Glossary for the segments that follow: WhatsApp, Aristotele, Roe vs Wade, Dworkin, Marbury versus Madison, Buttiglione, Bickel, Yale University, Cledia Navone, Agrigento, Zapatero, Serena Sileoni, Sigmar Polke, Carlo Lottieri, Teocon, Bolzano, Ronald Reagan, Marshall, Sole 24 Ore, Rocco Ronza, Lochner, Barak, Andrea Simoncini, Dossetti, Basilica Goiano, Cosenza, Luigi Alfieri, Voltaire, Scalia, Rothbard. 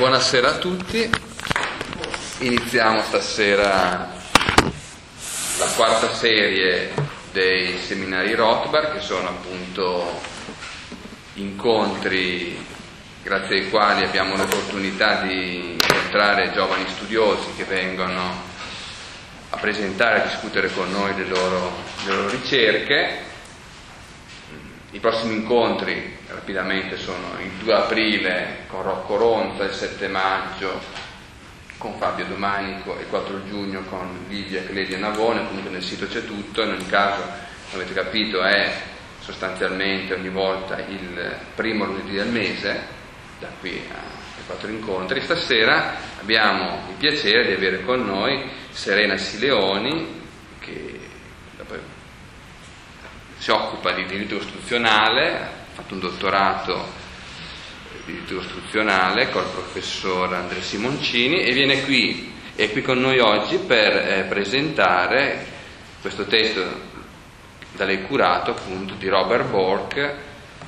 Buonasera a tutti, iniziamo stasera la quarta serie dei seminari Rothbard, che sono appunto incontri grazie ai quali abbiamo l'opportunità di incontrare giovani studiosi che vengono a presentare e a discutere con noi le loro ricerche. I prossimi incontri rapidamente sono il 2 aprile con Rocco Ronza, il 7 maggio con Fabio Domanico e il 4 giugno con Livia e Cledia Navone. Comunque nel sito c'è tutto, in ogni caso, come avete capito, è sostanzialmente ogni volta il primo lunedì del mese, da qui ai 4 incontri. Stasera abbiamo il piacere di avere con noi Serena Sileoni, che si occupa di diritto costituzionale, ha fatto un dottorato di diritto costituzionale col professor Andrea Simoncini e viene qui, è qui con noi oggi per presentare questo testo da lei curato, appunto, di Robert Bork,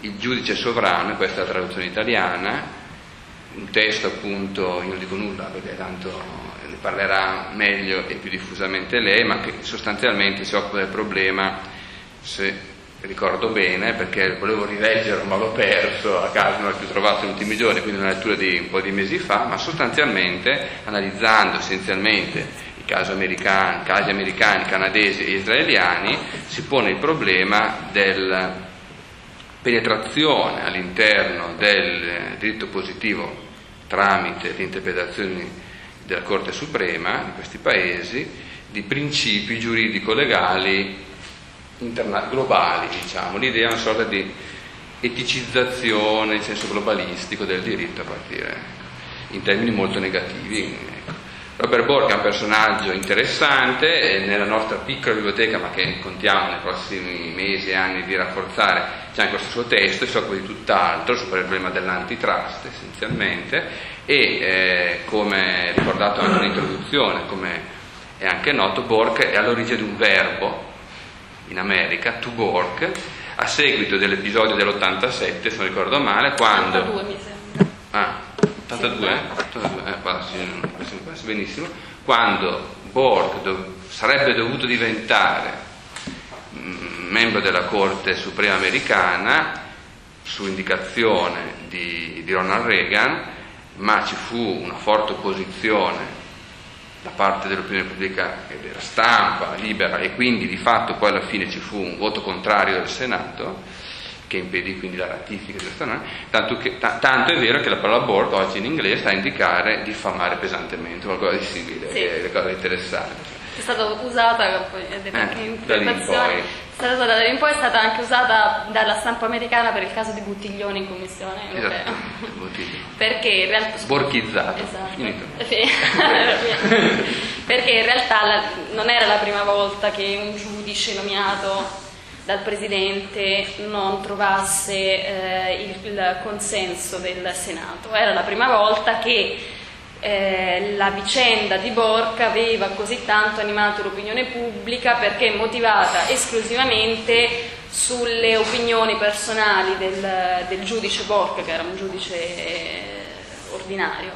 Il giudice sovrano, questa è la traduzione italiana, un testo, appunto, io non dico nulla perché tanto ne parlerà meglio e più diffusamente lei, ma che sostanzialmente si occupa del problema, se ricordo bene, perché volevo rileggerlo ma l'ho perso a caso, non l'ho più trovato negli ultimi giorni, quindi una lettura di un po' di mesi fa, ma sostanzialmente analizzando essenzialmente i casi americani, canadesi e israeliani, si pone il problema della penetrazione all'interno del diritto positivo tramite le interpretazioni della Corte Suprema di questi paesi di principi giuridico-legali globali, diciamo, l'idea è una sorta di eticizzazione in senso globalistico del diritto a partire in termini molto negativi. Robert Bork è un personaggio interessante e nella nostra piccola biblioteca, ma che contiamo nei prossimi mesi e anni di rafforzare, c'è anche questo suo testo, e si occupa di tutt'altro, sul problema dell'antitrust essenzialmente, e come ricordato anche nell'introduzione, come è anche noto, Bork è all'origine di un verbo in America, to work, a seguito dell'episodio dell'87, se non ricordo male, quando 82 mi sembra. Ah, 82? Sì. 82, quasi benissimo. Quando Bork sarebbe dovuto diventare membro della Corte Suprema americana su indicazione di Ronald Reagan, ma ci fu una forte opposizione da parte dell'opinione pubblica e della stampa libera, e quindi di fatto poi alla fine ci fu un voto contrario del Senato che impedì quindi la ratifica di questa norma, tanto è vero che la parola Bork oggi in inglese sta a indicare diffamare pesantemente, qualcosa di simile, sì. È una cosa interessante. È stata usata da lì in poi è stata anche usata dalla stampa americana per il caso di Buttiglione in commissione europea. Esatto, perché in realtà sborchizzato, esatto. Sì. Perché in realtà non era la prima volta che un giudice nominato dal presidente non trovasse il consenso del Senato, era la prima volta che la vicenda di Bork aveva così tanto animato l'opinione pubblica, perché motivata esclusivamente sulle opinioni personali del giudice Bork, che era un giudice ordinario,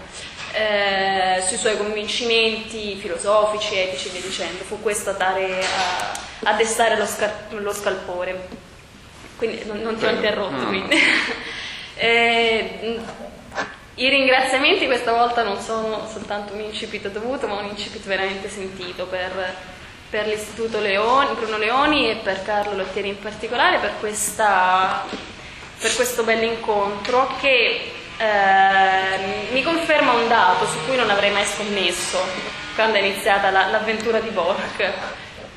sui suoi convincimenti filosofici, etici e via dicendo. Fu questo a dare a destare lo scalpore. Quindi non ti ho interrotto, quindi. I ringraziamenti questa volta non sono soltanto un incipit dovuto, ma un incipit veramente sentito per l'Istituto Bruno Leoni e per Carlo Lottieri in particolare per questo bell'incontro che mi conferma un dato su cui non avrei mai scommesso quando è iniziata l'avventura di Bork.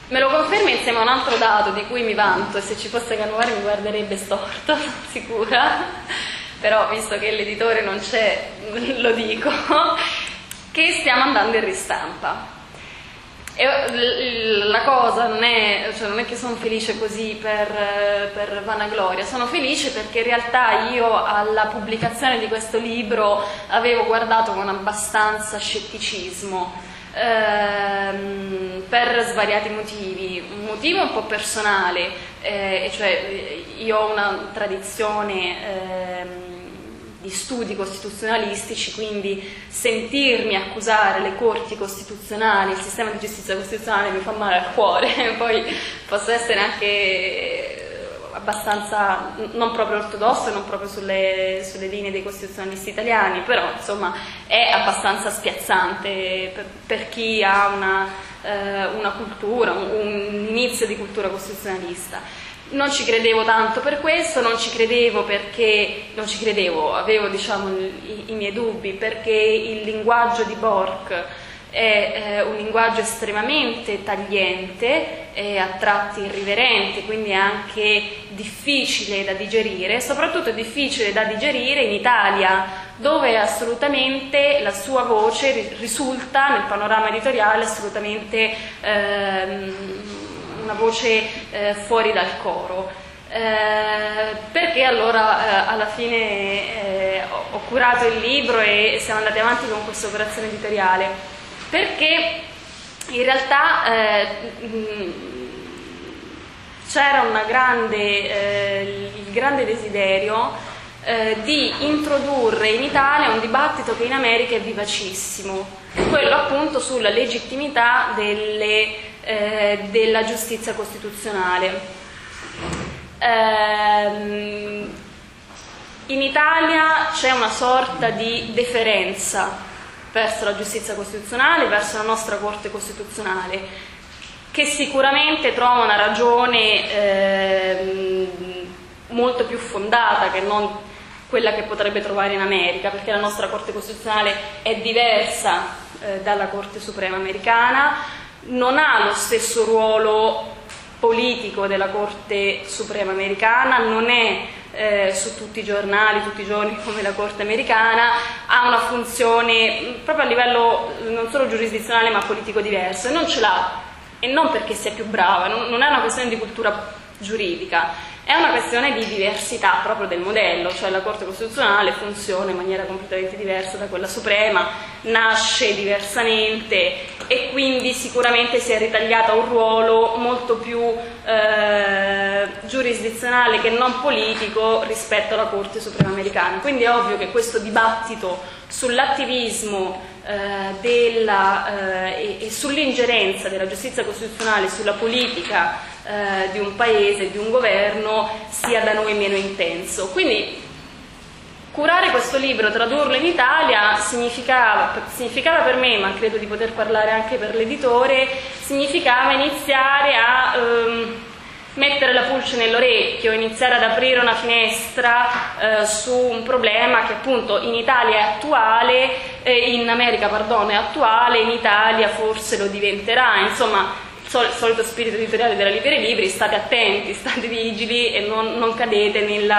Me lo conferma insieme a un altro dato di cui mi vanto, e se ci fosse Canovare mi guarderebbe storto, sicura. Però visto che l'editore non c'è, lo dico, che stiamo andando in ristampa. E la cosa non è che sono felice così per vanagloria, sono felice perché in realtà io alla pubblicazione di questo libro avevo guardato con abbastanza scetticismo, per svariati motivi. Un motivo un po' personale, cioè io ho una tradizione di studi costituzionalistici, quindi sentirmi accusare le corti costituzionali, il sistema di giustizia costituzionale mi fa male al cuore, poi posso essere anche abbastanza non proprio ortodosso, non proprio sulle linee dei costituzionalisti italiani, però insomma è abbastanza spiazzante per chi ha una cultura, un inizio di cultura costituzionalista. Non ci credevo tanto per questo, avevo diciamo i miei dubbi, perché il linguaggio di Bork è un linguaggio estremamente tagliente, a tratti irriverente, quindi anche difficile da digerire, soprattutto difficile da digerire in Italia, dove assolutamente la sua voce risulta nel panorama editoriale assolutamente una voce fuori dal coro, perché allora alla fine ho curato il libro e siamo andati avanti con questa operazione editoriale, perché in realtà c'era il grande desiderio di introdurre in Italia un dibattito che in America è vivacissimo, quello appunto sulla legittimità della giustizia costituzionale. In Italia c'è una sorta di deferenza verso la giustizia costituzionale, verso la nostra Corte Costituzionale, che sicuramente trova una ragione molto più fondata che non quella che potrebbe trovare in America, perché la nostra Corte Costituzionale è diversa dalla Corte Suprema americana, non ha lo stesso ruolo politico della Corte Suprema americana, non è su tutti i giornali, tutti i giorni come la Corte americana, ha una funzione proprio a livello non solo giurisdizionale ma politico diverso, e non ce l'ha, e non perché sia più brava, non è una questione di cultura giuridica, è una questione di diversità proprio del modello, cioè la Corte Costituzionale funziona in maniera completamente diversa da quella Suprema, nasce diversamente e quindi sicuramente si è ritagliata un ruolo molto più giurisdizionale che non politico rispetto alla Corte Suprema americana. Quindi è ovvio che questo dibattito sull'attivismo e sull'ingerenza della giustizia costituzionale sulla politica di un paese, di un governo, sia da noi meno intenso. Quindi curare questo libro, tradurlo in Italia, significava per me, ma credo di poter parlare anche per l'editore, significava iniziare a mettere la pulce nell'orecchio, iniziare ad aprire una finestra su un problema che appunto in Italia è attuale, in America è attuale, in Italia forse lo diventerà, insomma. Il solito spirito editoriale della Liberi Libri: state attenti, state vigili e non cadete in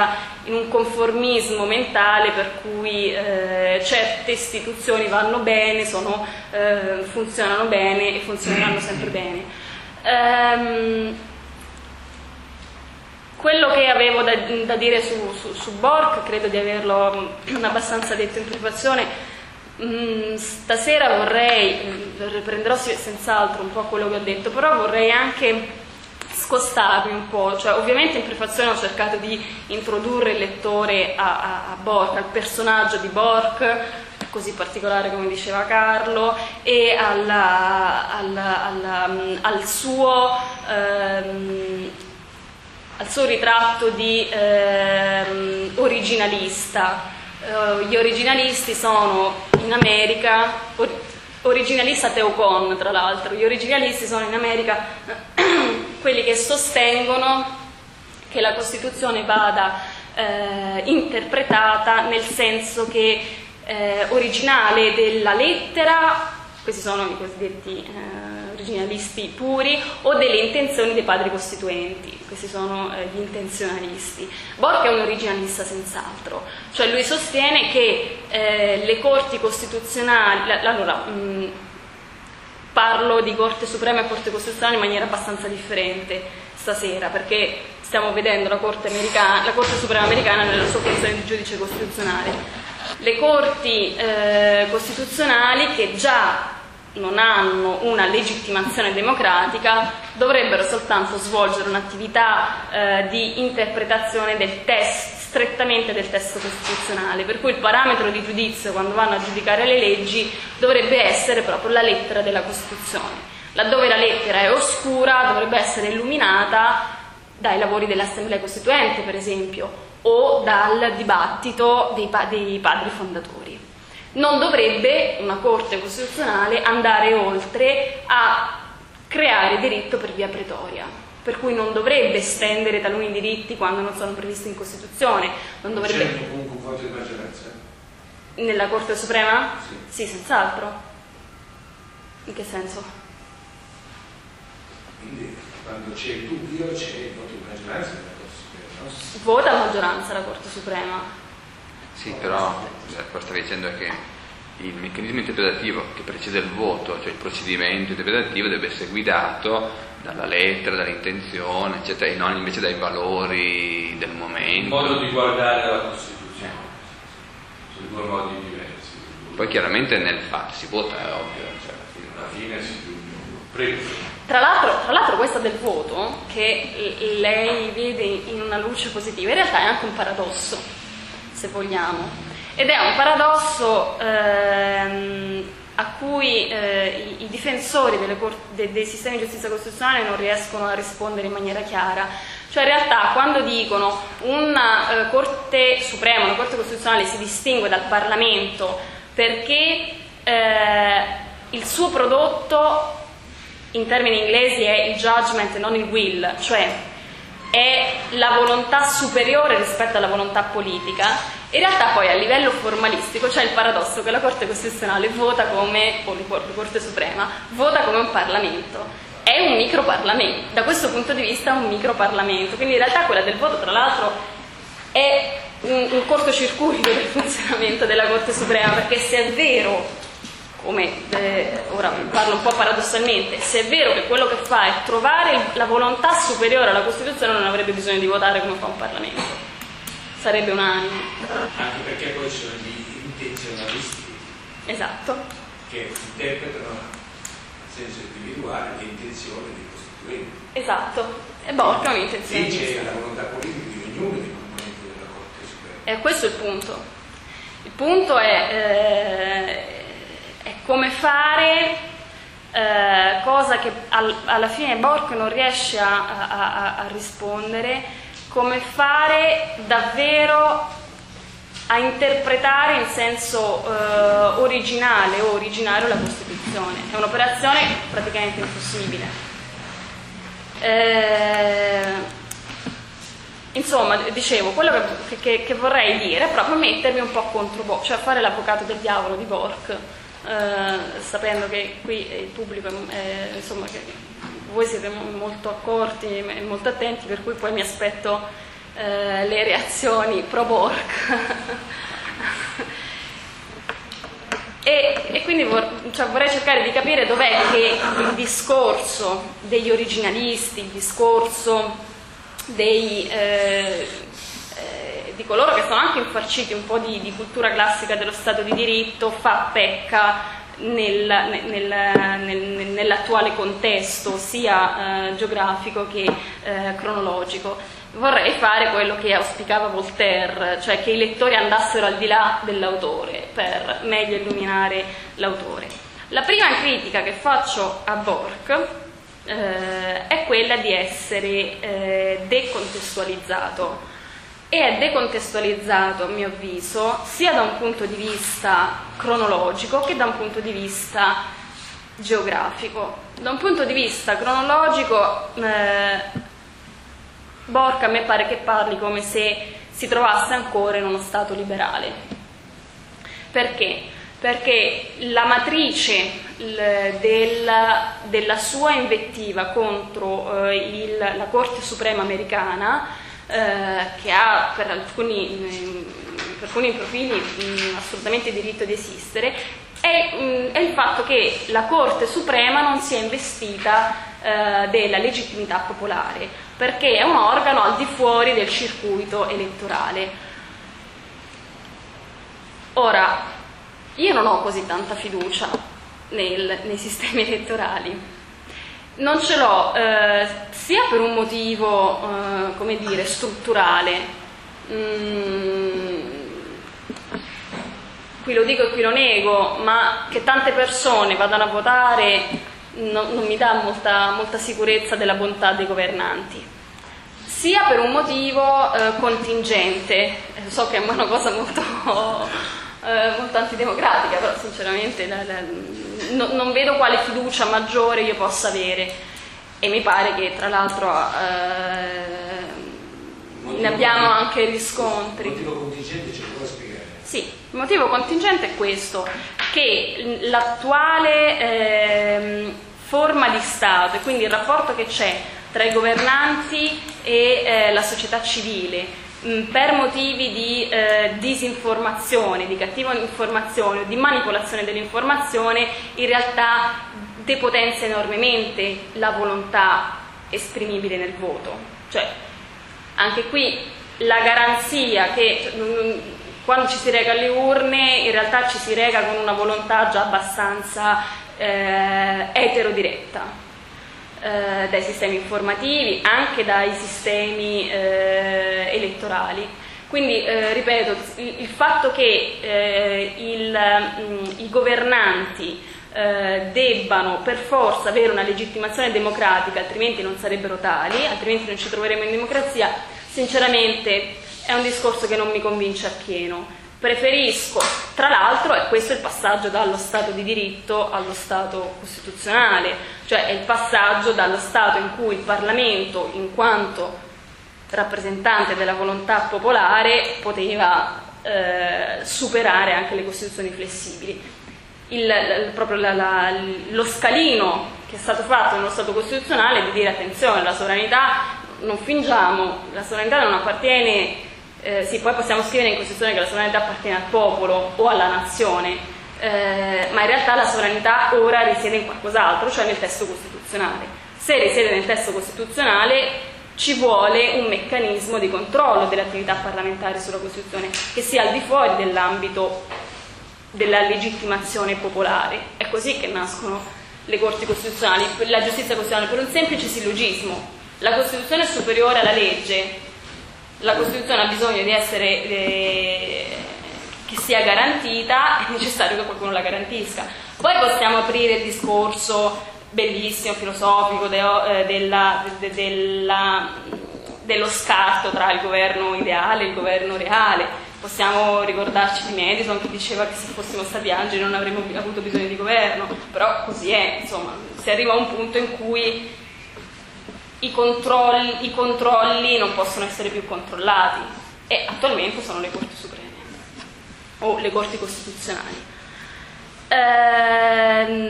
un conformismo mentale per cui certe istituzioni vanno bene, funzionano bene e funzioneranno sempre bene. Quello che avevo da dire su Bork, credo di averlo abbastanza detto in privazione. Stasera riprenderò senz'altro un po' quello che ho detto, però vorrei anche scostarmi un po', cioè ovviamente in prefazione ho cercato di introdurre il lettore a Bork, al personaggio di Bork, così particolare come diceva Carlo, e al suo ritratto di originalista. Gli originalisti sono in America, originalista Teocon tra l'altro, gli originalisti sono in America quelli che sostengono che la Costituzione vada interpretata nel senso che originale della lettera, questi sono i cosiddetti originalisti puri, o delle intenzioni dei padri costituenti, questi sono gli intenzionalisti. Bork è un originalista senz'altro, cioè lui sostiene che le corti costituzionali, parlo di Corte Suprema e Corte Costituzionale in maniera abbastanza differente stasera, perché stiamo vedendo la Corte Suprema americana nella sua funzione di giudice costituzionale. Le corti costituzionali, che già non hanno una legittimazione democratica, dovrebbero soltanto svolgere un'attività di interpretazione del testo strettamente del testo costituzionale, per cui il parametro di giudizio quando vanno a giudicare le leggi dovrebbe essere proprio la lettera della Costituzione. Laddove la lettera è oscura dovrebbe essere illuminata dai lavori dell'Assemblea Costituente, per esempio, o dal dibattito dei padri fondatori. Non dovrebbe una Corte Costituzionale andare oltre a creare diritto per via pretoria, per cui non dovrebbe estendere taluni diritti quando non sono previsti in Costituzione. Non dovrebbe... C'è comunque un voto di maggioranza? Nella Corte Suprema? Sì, senz'altro. In che senso? Quindi quando c'è il dubbio c'è il voto di maggioranza della Corte Suprema? No? Vota a maggioranza la Corte Suprema. Sì, però quello stavi dicendo è che il meccanismo interpretativo che precede il voto, cioè il procedimento interpretativo, deve essere guidato dalla lettera, dall'intenzione, eccetera, e non invece dai valori del momento. Il modo di guardare la Costituzione, sono due modi diversi. Poi chiaramente nel fatto si vota, è ovvio, cioè alla fine si prende. Tra l'altro questa del voto, che lei vede in una luce positiva, in realtà è anche un paradosso, se vogliamo, ed è un paradosso a cui i difensori dei sistemi di giustizia costituzionale non riescono a rispondere in maniera chiara. Cioè, in realtà, quando dicono una Corte Suprema, una Corte Costituzionale si distingue dal Parlamento perché il suo prodotto, in termini inglesi, è il judgment e non il will, cioè è la volontà superiore rispetto alla volontà politica. In realtà poi a livello formalistico c'è il paradosso che la Corte Costituzionale vota come, o la Corte Suprema vota come un Parlamento, è un microparlamento, da questo punto di vista è un microparlamento, quindi in realtà quella del voto tra l'altro è un cortocircuito del funzionamento della Corte Suprema, perché se è vero, come ora parlo un po' paradossalmente, se è vero che quello che fa è trovare la volontà superiore alla Costituzione, non avrebbe bisogno di votare come fa un Parlamento, sarebbe unanime. Anche perché poi ci sono gli intenzionalisti, esatto, che interpretano in senso individuale l'intenzione dei costituenti. Esatto, e Bork è un'intenzionalista. C'è la volontà politica di ognuno dei componenti della Corte Suprema. E questo è il punto. Il punto è... come fare, cosa che alla fine Bork non riesce a rispondere, come fare davvero a interpretare in senso originale o originario la Costituzione. È un'operazione praticamente impossibile. Insomma, dicevo, quello che vorrei dire è proprio mettermi un po' contro Bork, cioè fare l'avvocato del diavolo di Bork. Sapendo che qui il pubblico insomma, che voi siete molto accorti e molto attenti, per cui poi mi aspetto le reazioni pro Bork e quindi vorrei cercare di capire dov'è che il discorso degli originalisti, il discorso di coloro che sono anche infarciti un po' di cultura classica dello Stato di diritto fa pecca nell'attuale contesto sia geografico che cronologico. Vorrei fare quello che auspicava Voltaire, cioè che i lettori andassero al di là dell'autore per meglio illuminare l'autore. La prima critica che faccio a Bork è quella di essere decontestualizzato. E è decontestualizzato, a mio avviso, sia da un punto di vista cronologico che da un punto di vista geografico. Da un punto di vista cronologico, Bork a me pare che parli come se si trovasse ancora in uno stato liberale. Perché? Perché la matrice della sua invettiva contro la Corte Suprema americana, che ha per alcuni profili assolutamente diritto di esistere, è il fatto che la Corte Suprema non sia investita della legittimità popolare, perché è un organo al di fuori del circuito elettorale. Ora, io non ho così tanta fiducia nei sistemi elettorali. Non ce l'ho sia per un motivo, come dire, strutturale, qui lo dico e qui lo nego, ma che tante persone vadano a votare non mi dà molta sicurezza della bontà dei governanti, sia per un motivo contingente. So che è una cosa molto antidemocratica, però sinceramente non vedo quale fiducia maggiore io possa avere, e mi pare che tra l'altro ne abbiamo anche riscontri. Il motivo contingente ce lo puoi spiegare? Sì, il motivo contingente è questo, che l'attuale forma di Stato, e quindi il rapporto che c'è tra i governanti e la società civile, per motivi di disinformazione, di cattiva informazione o di manipolazione dell'informazione, in realtà depotenzia enormemente la volontà esprimibile nel voto. Cioè, anche qui la garanzia che quando ci si reca alle urne in realtà ci si reca con una volontà già abbastanza eterodiretta, dai sistemi informativi, anche dai sistemi elettorali. Quindi ripeto, il fatto che i governanti debbano per forza avere una legittimazione democratica, altrimenti non sarebbero tali, altrimenti non ci troveremo in democrazia, sinceramente è un discorso che non mi convince appieno. Preferisco, tra l'altro, e questo è il passaggio dallo Stato di diritto allo Stato costituzionale, cioè è il passaggio dallo Stato in cui il Parlamento, in quanto rappresentante della volontà popolare, poteva superare anche le Costituzioni flessibili. Lo scalino che è stato fatto nello Stato costituzionale è di dire: attenzione, la sovranità non fingiamo, la sovranità non appartiene, sì, poi possiamo scrivere in Costituzione che la sovranità appartiene al popolo o alla nazione, ma in realtà la sovranità ora risiede in qualcos'altro, cioè nel testo costituzionale. Se risiede nel testo costituzionale ci vuole un meccanismo di controllo delle attività parlamentari sulla Costituzione che sia al di fuori dell'ambito della legittimazione popolare. È così che nascono le corti costituzionali, la giustizia costituzionale, per un semplice sillogismo: la Costituzione è superiore alla legge, la Costituzione ha bisogno di essere che sia garantita, è necessario che qualcuno la garantisca. Poi possiamo aprire il discorso bellissimo, filosofico dello scarto tra il governo ideale e il governo reale. Possiamo ricordarci di Madison, che diceva che se fossimo stati angeli non avremmo avuto bisogno di governo, però così è, insomma, si arriva a un punto in cui i controlli non possono essere più controllati, e attualmente sono le Corti Supreme o le Corti Costituzionali.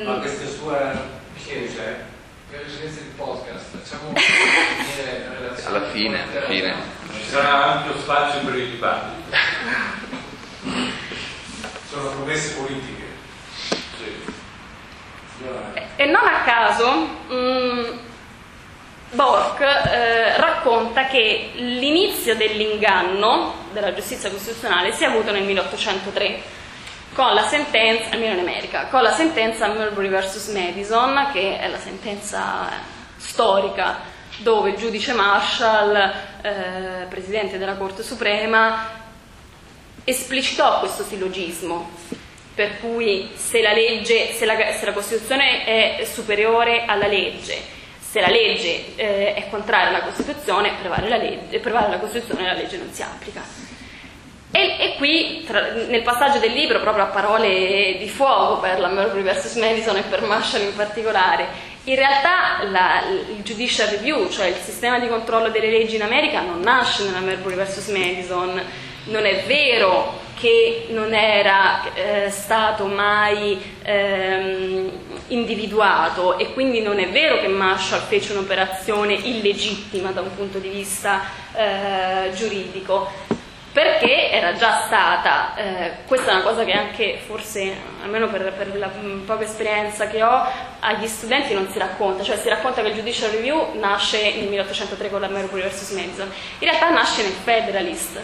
Ma questa sua chiesa, per le esigenze di podcast, facciamo relazione alla fine, alla fine. Ci sarà ampio spazio per il dibattito. Sono promesse politiche. Sì. E non a caso Bork racconta che l'inizio dell'inganno della giustizia costituzionale si è avuto nel 1803 con la sentenza, almeno in America, con la sentenza Marbury versus Madison, che è la sentenza storica dove il giudice Marshall, presidente della Corte Suprema, esplicitò questo sillogismo, per cui se la Costituzione è superiore alla legge, se la legge è contraria alla Costituzione, prevale la Costituzione e la legge non si applica. E qui, nel passaggio del libro, proprio a parole di fuoco per la Marbury versus Madison e per Marshall in particolare, in realtà il judicial review, cioè il sistema di controllo delle leggi in America, non nasce nella Marbury versus Madison. Non è vero che non era stato mai individuato, e quindi non è vero che Marshall fece un'operazione illegittima da un punto di vista giuridico, perché era già stata, questa è una cosa che anche forse, almeno per la poca esperienza che ho, agli studenti non si racconta, cioè si racconta che il Judicial Review nasce nel 1803 con la Marbury vs Madison, in realtà nasce nel Federalist.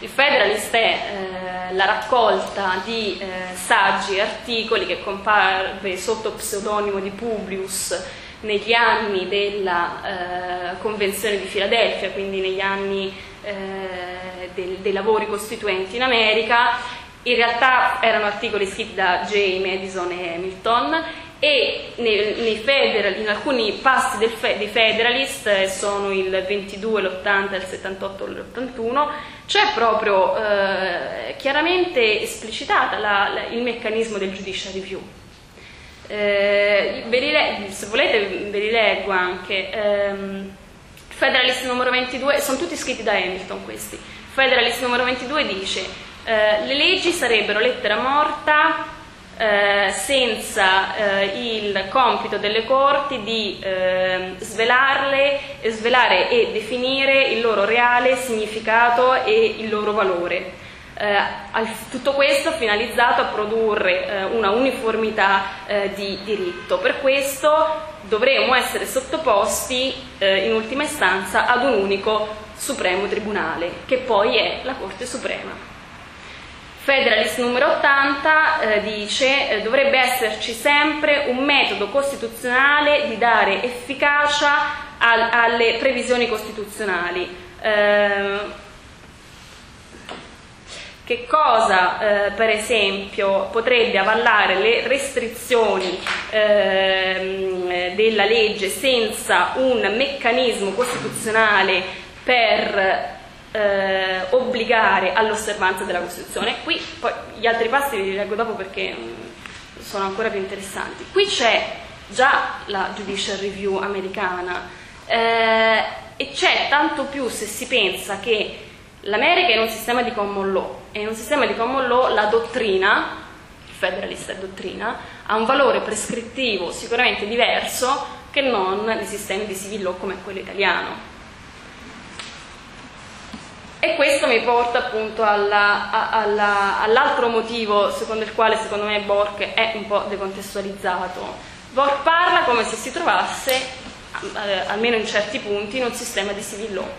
Il Federalist è la raccolta di saggi e articoli che comparve sotto pseudonimo di Publius negli anni della Convenzione di Filadelfia, quindi negli anni dei lavori costituenti in America. In realtà erano articoli scritti da J. Madison e Hamilton, e in alcuni passi dei Federalist, sono il 22, l'80, il 78 e l'81, c'è proprio chiaramente esplicitata il meccanismo del judicial review. Se volete ve li leggo anche. Federalist numero 22, sono tutti scritti da Hamilton questi. Federalist numero 22 dice: le leggi sarebbero lettera morta senza il compito delle corti di svelare e definire il loro reale significato e il loro valore, tutto questo finalizzato a produrre una uniformità di diritto. Per questo dovremo essere sottoposti in ultima istanza ad un unico supremo tribunale, che poi è la Corte Suprema. Federalist numero 80 dice: dovrebbe esserci sempre un metodo costituzionale di dare efficacia alle previsioni costituzionali. Che cosa, per esempio, potrebbe avallare le restrizioni della legge senza un meccanismo costituzionale per obbligare all'osservanza della Costituzione? Qui poi gli altri passi vi leggo dopo, perché sono ancora più interessanti. Qui c'è già la judicial review americana, e c'è tanto più se si pensa che l'America è un sistema di common law, e in un sistema di common law la dottrina, il federalist è dottrina, ha un valore prescrittivo sicuramente diverso che non nei sistemi di civil law come quello italiano. E questo mi porta appunto all'altro motivo secondo il quale, secondo me, Bork è un po' decontestualizzato. Bork parla come se si trovasse, almeno in certi punti, in un sistema di civil law.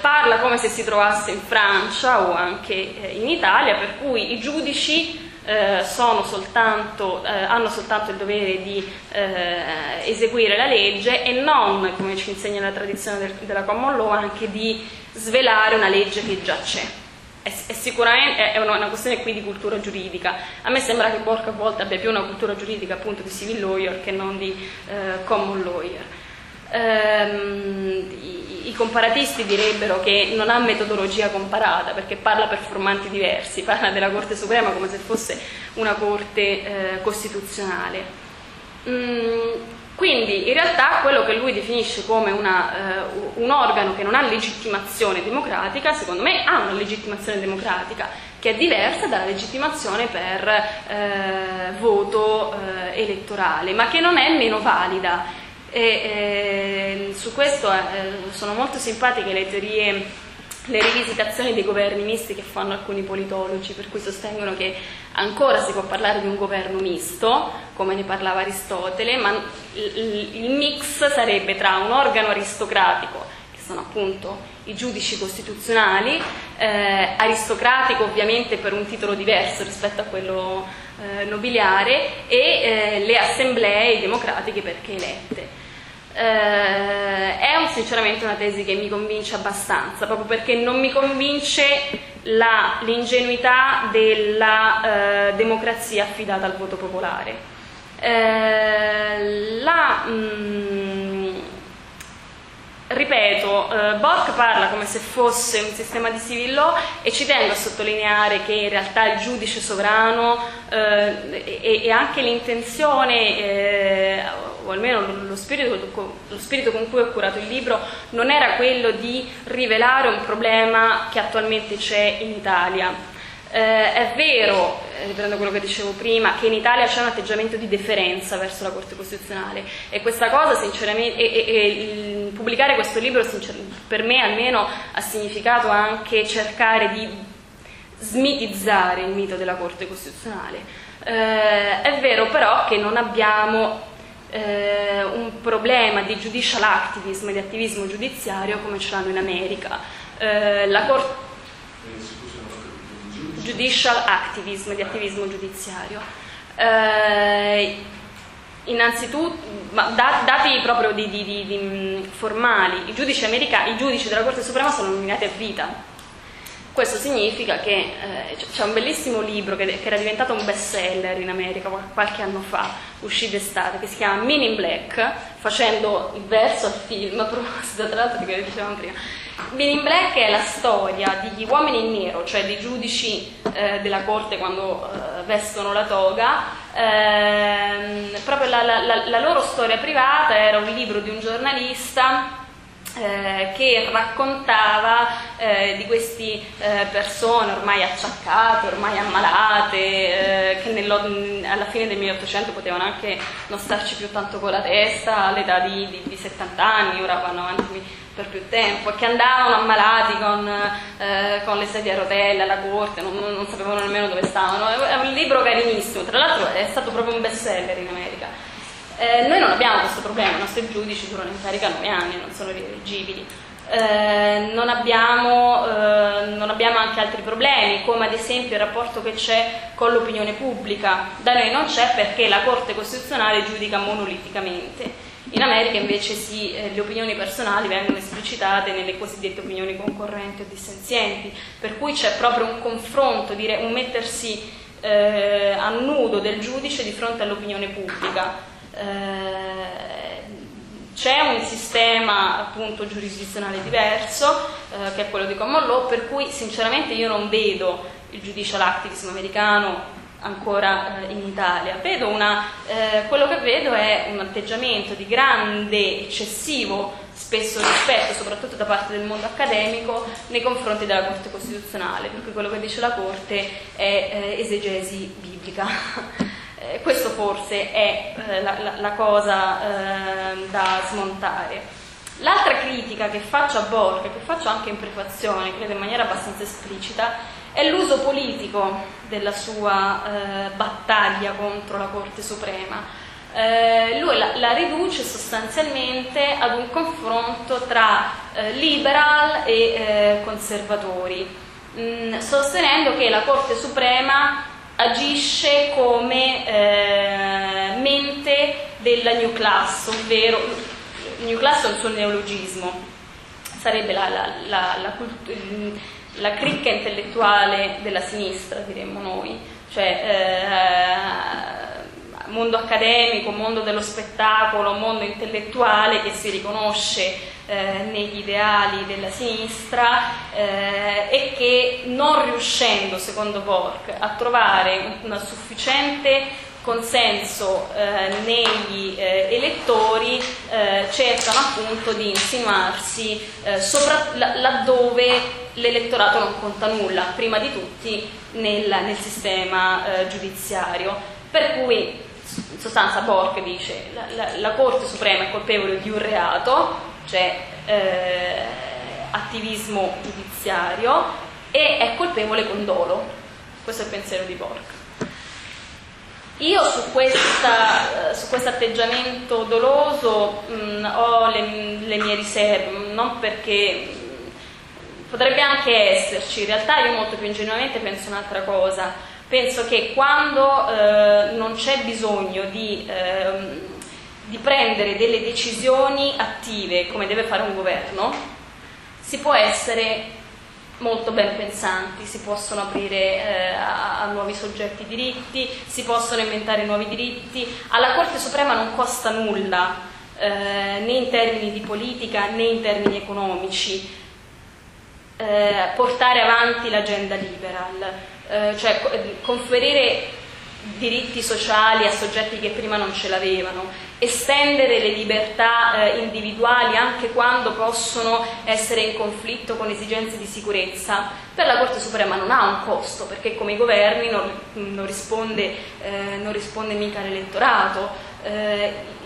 Parla come se si trovasse in Francia o anche in Italia, per cui i giudici hanno soltanto il dovere di eseguire la legge, e non, come ci insegna la tradizione della common law, anche di svelare una legge che già c'è. È sicuramente una questione qui di cultura giuridica. A me sembra che Bork a volte abbia più una cultura giuridica appunto di civil lawyer che non di common lawyer. I comparatisti direbbero che non ha metodologia comparata, perché parla per formati diversi, parla della Corte Suprema come se fosse una Corte costituzionale. Quindi in realtà quello che lui definisce come un organo che non ha legittimazione democratica, secondo me ha una legittimazione democratica che è diversa dalla legittimazione per voto elettorale, ma che non è meno valida. Su questo sono molto simpatiche le teorie, le rivisitazioni dei governi misti che fanno alcuni politologi, per cui sostengono che ancora si può parlare di un governo misto, come ne parlava Aristotele, ma il mix sarebbe tra un organo aristocratico, che sono appunto i giudici costituzionali, aristocratico ovviamente per un titolo diverso rispetto a quello nobiliare, e le assemblee democratiche perché elette. È sinceramente una tesi che mi convince abbastanza, proprio perché non mi convince l'ingenuità della democrazia affidata al voto popolare. Ripeto, Bork parla come se fosse un sistema di civil law, e ci tengo a sottolineare che in realtà il giudice sovrano e anche l'intenzione, o almeno lo spirito con cui ho curato il libro, non era quello di rivelare un problema che attualmente c'è in Italia. È vero, riprendo quello che dicevo prima, che in Italia c'è un atteggiamento di deferenza verso la Corte Costituzionale, e questa cosa sinceramente, pubblicare questo libro per me almeno ha significato anche cercare di smitizzare il mito della Corte Costituzionale. È vero però che non abbiamo un problema di judicial activism, di attivismo giudiziario come ce l'hanno in America. La Corte Judicial activism, di attivismo giudiziario. Innanzitutto, dati proprio formali, i giudici della Corte Suprema sono nominati a vita. Questo significa che c'è un bellissimo libro che era diventato un best seller in America qualche anno fa, uscì d'estate, che si chiama Men in Black, facendo il verso al film, a proposito tra l'altro di quello che dicevamo prima. Men in Black è la storia degli uomini in nero, cioè dei giudici della corte quando vestono la toga, proprio la loro storia privata. Era un libro di un giornalista che raccontava di queste persone ormai acciaccate, ormai ammalate, che alla fine del 1800 potevano anche non starci più tanto con la testa, all'età di 70 anni, ora vanno avanti per più tempo, che andavano ammalati con le sedie a rotelle alla corte, non sapevano nemmeno dove stavano. È un libro carinissimo, tra l'altro è stato proprio un best seller in America. Noi non abbiamo questo problema, i nostri giudici durano in carica 9 anni, non sono rieleggibili. Non abbiamo anche altri problemi, come ad esempio il rapporto che c'è con l'opinione pubblica. Da noi non c'è perché la Corte Costituzionale giudica monoliticamente. In America invece sì, le opinioni personali vengono esplicitate nelle cosiddette opinioni concorrenti o dissenzienti, per cui c'è proprio un confronto, un mettersi a nudo del giudice di fronte all'opinione pubblica. C'è un sistema appunto giurisdizionale diverso che è quello di common law, per cui sinceramente io non vedo il judicial activism americano ancora in Italia. Vedo quello che vedo è un atteggiamento di grande, eccessivo spesso rispetto, soprattutto da parte del mondo accademico, nei confronti della Corte Costituzionale, per cui quello che dice la Corte è esegesi biblica. Questo forse è la cosa da smontare. L'altra critica che faccio a Bork, che faccio anche in prefazione, credo in maniera abbastanza esplicita, è l'uso politico della sua battaglia contro la Corte Suprema. Lui la riduce sostanzialmente ad un confronto tra liberal e conservatori, sostenendo che la Corte Suprema agisce come mente della New Class, ovvero New Class è un suo neologismo, sarebbe la cricca intellettuale della sinistra, diremmo noi, cioè mondo accademico, mondo dello spettacolo, mondo intellettuale che si riconosce negli ideali della sinistra e che, non riuscendo secondo Bork a trovare un sufficiente consenso negli elettori, cercano appunto di insinuarsi laddove l'elettorato non conta nulla, prima di tutti nel sistema giudiziario, per cui in sostanza Bork dice la Corte Suprema è colpevole di un reato, cioè attivismo giudiziario, e è colpevole con dolo. Questo è il pensiero di Bork. Io su questo atteggiamento doloso ho le mie riserve, non perché potrebbe anche esserci, in realtà io molto più ingenuamente penso un'altra cosa, penso che quando non c'è bisogno di prendere delle decisioni attive, come deve fare un governo, si può essere molto ben pensanti, si possono aprire a nuovi soggetti diritti, si possono inventare nuovi diritti. Alla Corte Suprema non costa nulla, né in termini di politica né in termini economici, portare avanti l'agenda liberal, cioè conferire diritti sociali a soggetti che prima non ce l'avevano, estendere le libertà individuali anche quando possono essere in conflitto con esigenze di sicurezza, per la Corte Suprema non ha un costo, perché come i governi non risponde mica l'elettorato.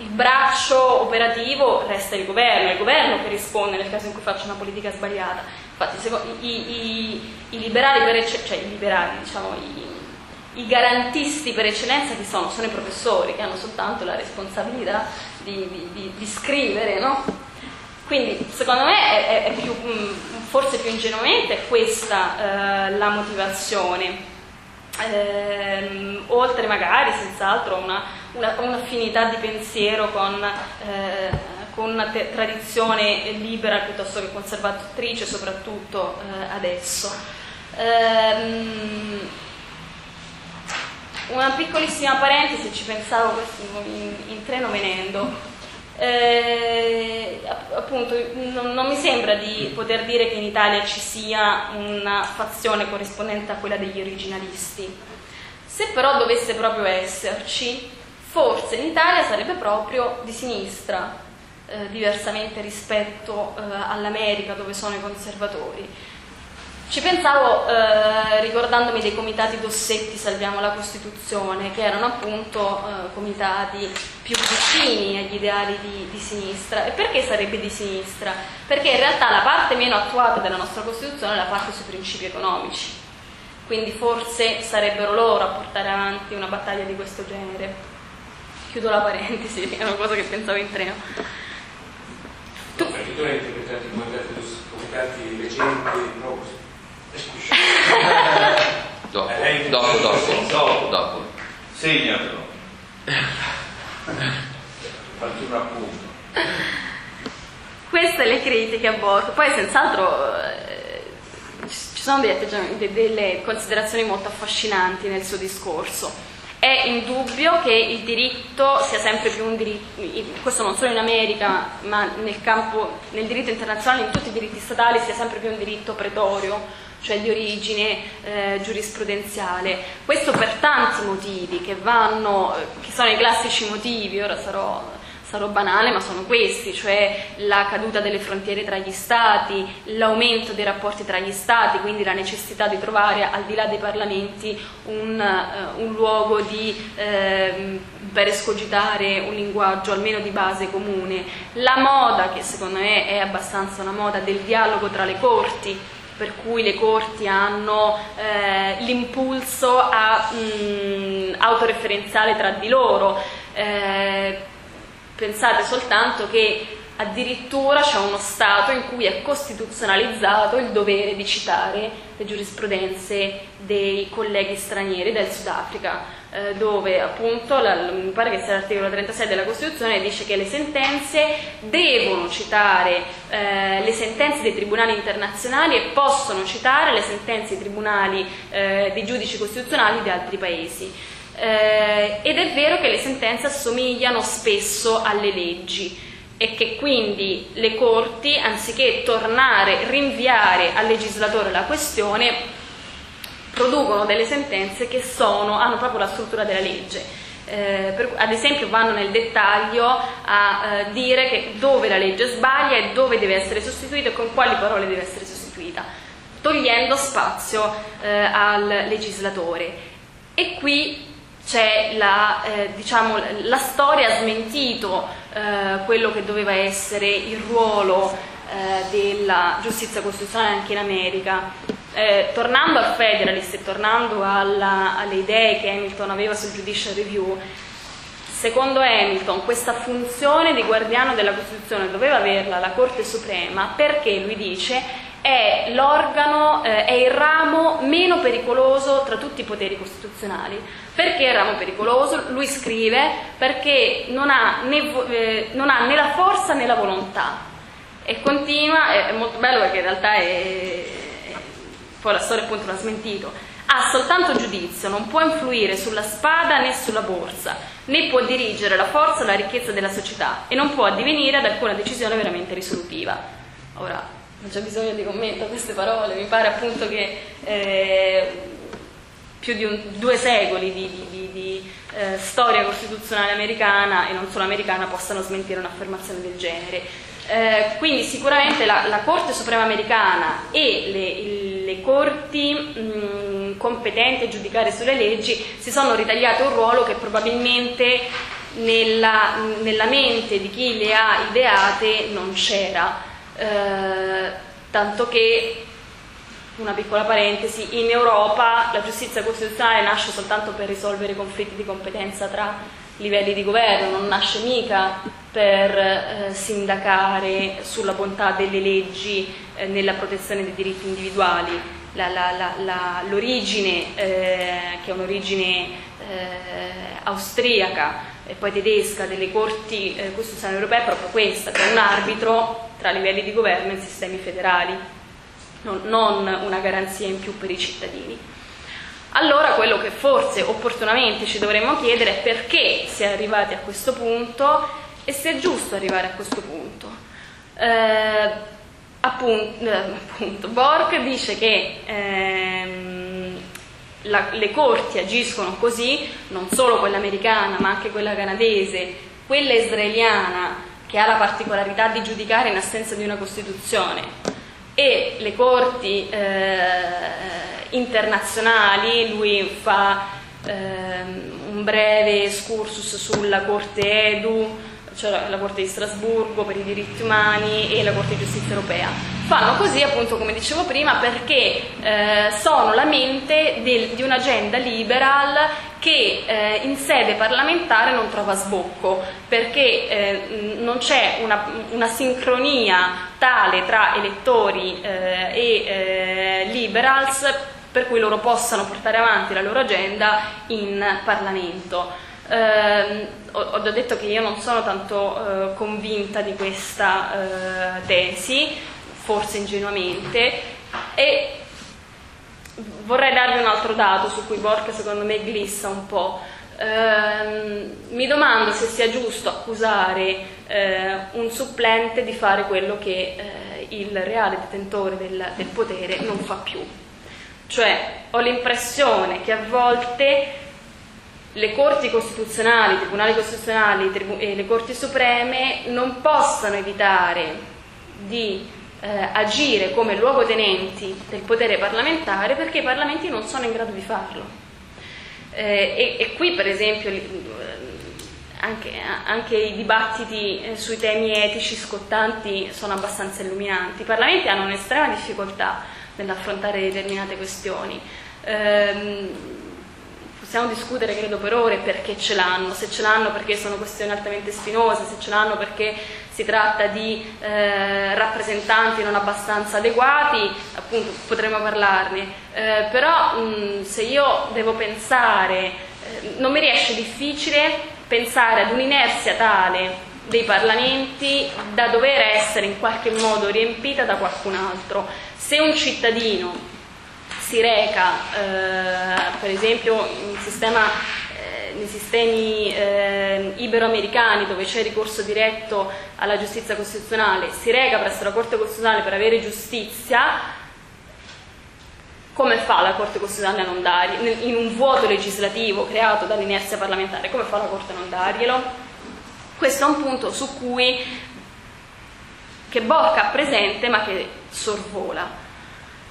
Il braccio operativo resta il governo, è il governo che risponde nel caso in cui faccia una politica sbagliata. Infatti i liberali per eccellenza, cioè i liberali diciamo i garantisti per eccellenza, che sono i professori, che hanno soltanto la responsabilità di scrivere, no? Quindi secondo me forse più ingenuamente è questa la motivazione, oltre magari senz'altro a un'affinità di pensiero con una tradizione libera piuttosto che conservatrice, soprattutto adesso. Una piccolissima parentesi, ci pensavo in treno venendo. Appunto, non mi sembra di poter dire che in Italia ci sia una fazione corrispondente a quella degli originalisti. Se però dovesse proprio esserci, forse in Italia sarebbe proprio di sinistra, diversamente rispetto all'America, dove sono i conservatori. Ci pensavo ricordandomi dei comitati Dossetti Salviamo la Costituzione, che erano appunto comitati più vicini agli ideali di sinistra. E perché sarebbe di sinistra? Perché in realtà la parte meno attuata della nostra Costituzione è la parte sui principi economici, quindi forse sarebbero loro a portare avanti una battaglia di questo genere. Chiudo la parentesi, è una cosa che pensavo in treno. Perché tu hai interpretato i comitati recenti? Dopo. Segnatelo. Faccio un appunto. Queste le critiche a Bork. Poi senz'altro ci sono degli atteggiamenti, delle considerazioni molto affascinanti nel suo discorso. È indubbio che il diritto sia sempre più un diritto, questo non solo in America, ma nel campo, nel diritto internazionale, in tutti i diritti statali, sia sempre più un diritto pretorio, cioè di origine giurisprudenziale. Questo per tanti motivi che sono i classici motivi, ora sarò banale, ma sono questi, cioè la caduta delle frontiere tra gli stati, l'aumento dei rapporti tra gli stati, quindi la necessità di trovare al di là dei parlamenti un luogo per escogitare un linguaggio almeno di base comune, la moda, che secondo me è abbastanza una moda del dialogo tra le corti, per cui le corti hanno l'impulso autoreferenziale tra di loro. Pensate soltanto che addirittura c'è uno Stato in cui è costituzionalizzato il dovere di citare le giurisprudenze dei colleghi stranieri del Sudafrica, dove appunto mi pare che sia l'articolo 36 della Costituzione, dice che le sentenze devono citare le sentenze dei tribunali internazionali e possono citare le sentenze dei tribunali dei giudici costituzionali di altri paesi. Ed è vero che le sentenze assomigliano spesso alle leggi e che quindi le corti, anziché rinviare al legislatore la questione, producono delle sentenze che hanno proprio la struttura della legge. Ad esempio vanno nel dettaglio a dire che dove la legge sbaglia e dove deve essere sostituita e con quali parole deve essere sostituita, togliendo spazio al legislatore. E qui c'è la storia ha smentito quello che doveva essere il ruolo della giustizia costituzionale anche in America. Tornando al Federalist e tornando alle idee che Hamilton aveva sul Judicial Review, secondo Hamilton questa funzione di guardiano della Costituzione doveva averla la Corte Suprema, perché lui dice è l'organo, è il ramo meno pericoloso tra tutti i poteri costituzionali. Perché è il ramo pericoloso? Lui scrive perché non ha né la forza né la volontà, e continua, è molto bello perché in realtà poi la storia appunto l'ha smentito, ha soltanto giudizio, non può influire sulla spada né sulla borsa, né può dirigere la forza o la ricchezza della società e non può addivenire ad alcuna decisione veramente risolutiva. Ora, non c'è bisogno di commento a queste parole, mi pare appunto che più di due secoli di storia costituzionale americana e non solo americana possano smentire un'affermazione del genere. Quindi sicuramente la Corte Suprema americana e le corti competenti a giudicare sulle leggi si sono ritagliate un ruolo che probabilmente nella mente di chi le ha ideate non c'era. Tanto che, una piccola parentesi, in Europa la giustizia costituzionale nasce soltanto per risolvere conflitti di competenza tra livelli di governo, non nasce mica per sindacare sulla bontà delle leggi nella protezione dei diritti individuali. L'origine che è un'origine austriaca e poi tedesca delle corti costituzionali europee è proprio questa, cioè un arbitro tra livelli di governo e sistemi federali, non una garanzia in più per i cittadini. Allora quello che forse opportunamente ci dovremmo chiedere è perché si è arrivati a questo punto e se è giusto arrivare a questo punto. Appunto Bork dice che le corti agiscono così, non solo quella americana ma anche quella canadese, quella israeliana che ha la particolarità di giudicare in assenza di una Costituzione, e le corti internazionali. Lui fa un breve excursus sulla Corte Edu, cioè la Corte di Strasburgo per i diritti umani e la Corte di Giustizia Europea. Fanno così, appunto, come dicevo prima, perché sono la mente di un'agenda liberal che in sede parlamentare non trova sbocco, perché non c'è una sincronia tale tra elettori e liberals per cui loro possano portare avanti la loro agenda in Parlamento. Ho detto che io non sono tanto convinta di questa tesi, forse ingenuamente, e vorrei darvi un altro dato su cui Bork secondo me glissa un po'. Mi domando se sia giusto accusare un supplente di fare quello che il reale detentore del potere non fa più. Cioè, ho l'impressione che a volte le corti costituzionali, i tribunali costituzionali e le corti supreme non possano evitare di agire come luogotenenti del potere parlamentare, perché i parlamenti non sono in grado di farlo. E qui, per esempio, anche i dibattiti sui temi etici scottanti sono abbastanza illuminanti. I parlamenti hanno un'estrema difficoltà nell'affrontare determinate questioni. Possiamo discutere, credo, per ore perché ce l'hanno, se ce l'hanno perché sono questioni altamente spinose, se ce l'hanno perché si tratta di rappresentanti non abbastanza adeguati, appunto potremmo parlarne, però se io devo pensare, non mi riesce difficile pensare ad un'inerzia tale dei parlamenti da dover essere in qualche modo riempita da qualcun altro. Se un cittadino si reca, per esempio, nei sistemi iberoamericani, dove c'è ricorso diretto alla giustizia costituzionale, si reca presso la Corte Costituzionale per avere giustizia, come fa la Corte Costituzionale a non dargli, in un vuoto legislativo creato dall'inerzia parlamentare, come fa la Corte a non darglielo? Questo è un punto su cui che Bork ha presente ma che sorvola.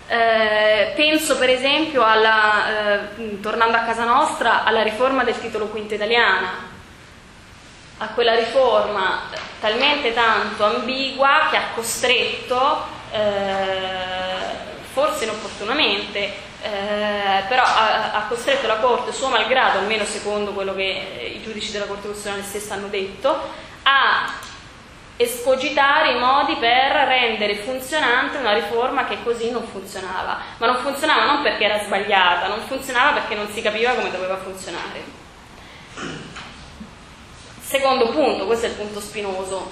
Penso per esempio tornando a casa nostra, alla riforma del titolo quinto italiana, a quella riforma talmente tanto ambigua che ha costretto, forse inopportunamente, però ha costretto la Corte, suo malgrado, almeno secondo quello che i giudici della Corte Costituzionale stessa hanno detto, a escogitare i modi per rendere funzionante una riforma che così non funzionava. Ma non funzionava non perché era sbagliata, non funzionava perché non si capiva come doveva funzionare. Secondo punto, questo è il punto spinoso,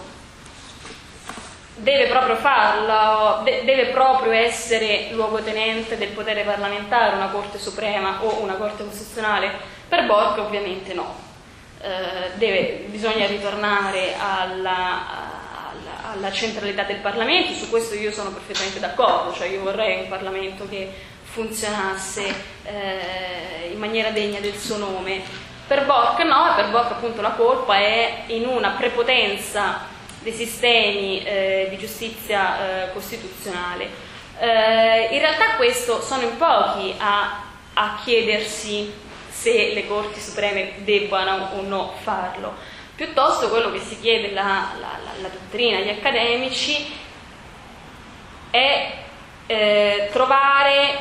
deve proprio farlo, deve proprio essere luogotenente del potere parlamentare una Corte Suprema o una Corte Costituzionale? Per Bork ovviamente no. Bisogna ritornare alla centralità del Parlamento. Su questo io sono perfettamente d'accordo, cioè io vorrei un Parlamento che funzionasse in maniera degna del suo nome. Per Bork no, per Bork appunto la colpa è in una prepotenza dei sistemi di giustizia costituzionale. In realtà questo sono in pochi a chiedersi se le corti supreme debbano o no farlo. Piuttosto quello che si chiede la dottrina, gli accademici, è trovare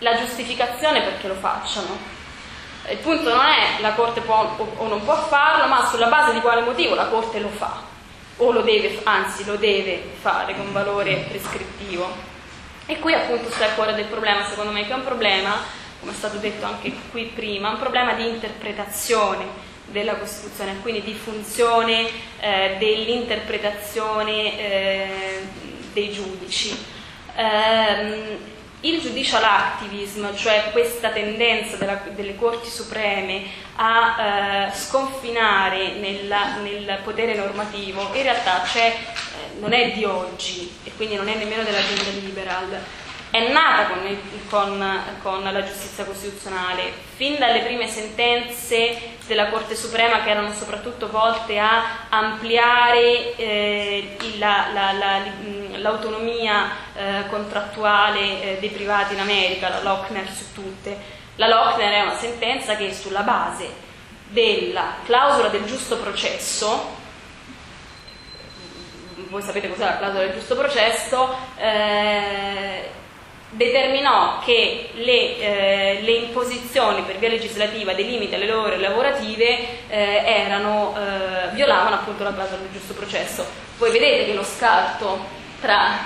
la giustificazione perché lo facciano. Il punto non è la Corte può o non può farlo, ma sulla base di quale motivo la Corte lo fa, o lo deve, anzi lo deve fare con valore prescrittivo. E qui appunto sta al cuore del problema, secondo me, che è un problema, come è stato detto anche qui prima, un problema di interpretazione della Costituzione, quindi di funzione dell'interpretazione dei giudici. Il judicial activism, cioè questa tendenza delle Corti Supreme a sconfinare nel potere normativo, in realtà non è di oggi e quindi non è nemmeno dell'agenda liberal. È nata con la giustizia costituzionale, fin dalle prime sentenze della Corte Suprema, che erano soprattutto volte a ampliare l'autonomia contrattuale dei privati in America, la Lochner su tutte. La Lochner è una sentenza che sulla base della clausola del giusto processo, voi sapete cos'è la clausola del giusto processo, determinò che le imposizioni per via legislativa dei limiti alle ore lavorative violavano appunto la clausola del giusto processo. Voi vedete che lo scarto tra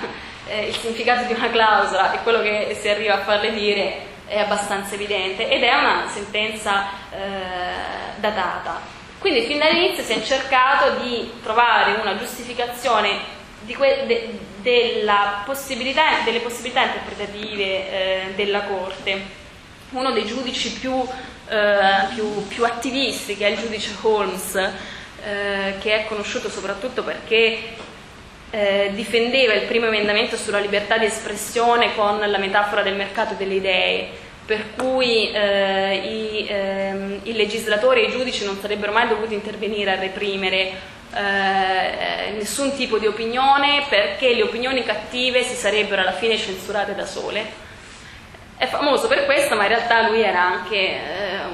il significato di una clausola e quello che si arriva a farle dire è abbastanza evidente, ed è una sentenza datata. Quindi fin dall'inizio si è cercato di trovare una giustificazione delle possibilità interpretative della Corte. Uno dei giudici più attivisti, che è il giudice Holmes, che è conosciuto soprattutto perché difendeva il primo emendamento sulla libertà di espressione con la metafora del mercato delle idee, per cui i legislatori e i giudici non sarebbero mai dovuti intervenire a reprimere nessun tipo di opinione, perché le opinioni cattive si sarebbero alla fine censurate da sole. È famoso per questo, ma in realtà lui era anche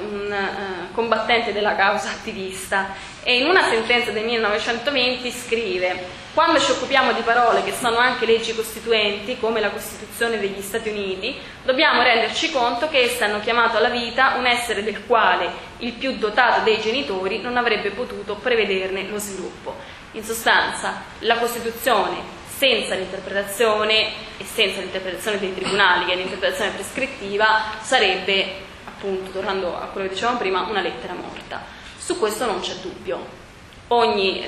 un combattente della causa attivista, e in una sentenza del 1920 scrive: quando ci occupiamo di parole che sono anche leggi costituenti, come la Costituzione degli Stati Uniti, dobbiamo renderci conto che esse hanno chiamato alla vita un essere del quale il più dotato dei genitori non avrebbe potuto prevederne lo sviluppo. In sostanza, la Costituzione senza l'interpretazione, e senza l'interpretazione dei tribunali, che è l'interpretazione prescrittiva, sarebbe, appunto, tornando a quello che dicevamo prima, una lettera morta. Su questo non c'è dubbio. Ogni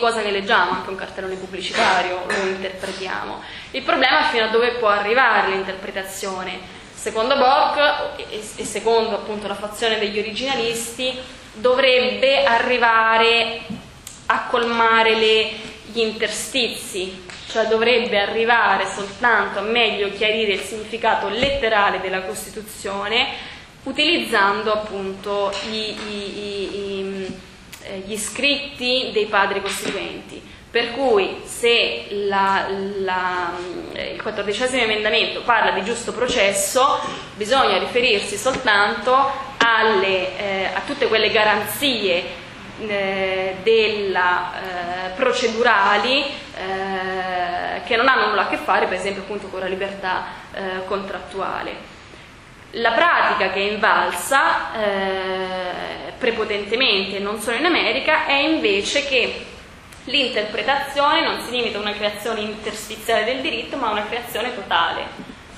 cosa che leggiamo, anche un cartellone pubblicitario, lo interpretiamo. Il problema è fino a dove può arrivare l'interpretazione. Secondo Bork, e secondo appunto la fazione degli originalisti, dovrebbe arrivare a colmare gli interstizi, cioè dovrebbe arrivare soltanto a meglio chiarire il significato letterale della Costituzione, utilizzando appunto gli scritti dei padri costituenti. Per cui, se il 14° emendamento parla di giusto processo, bisogna riferirsi soltanto a tutte quelle garanzie procedurali che non hanno nulla a che fare, per esempio, appunto con la libertà contrattuale. La pratica che è invalsa prepotentemente, non solo in America, è invece che l'interpretazione non si limita a una creazione interstiziale del diritto, ma a una creazione totale,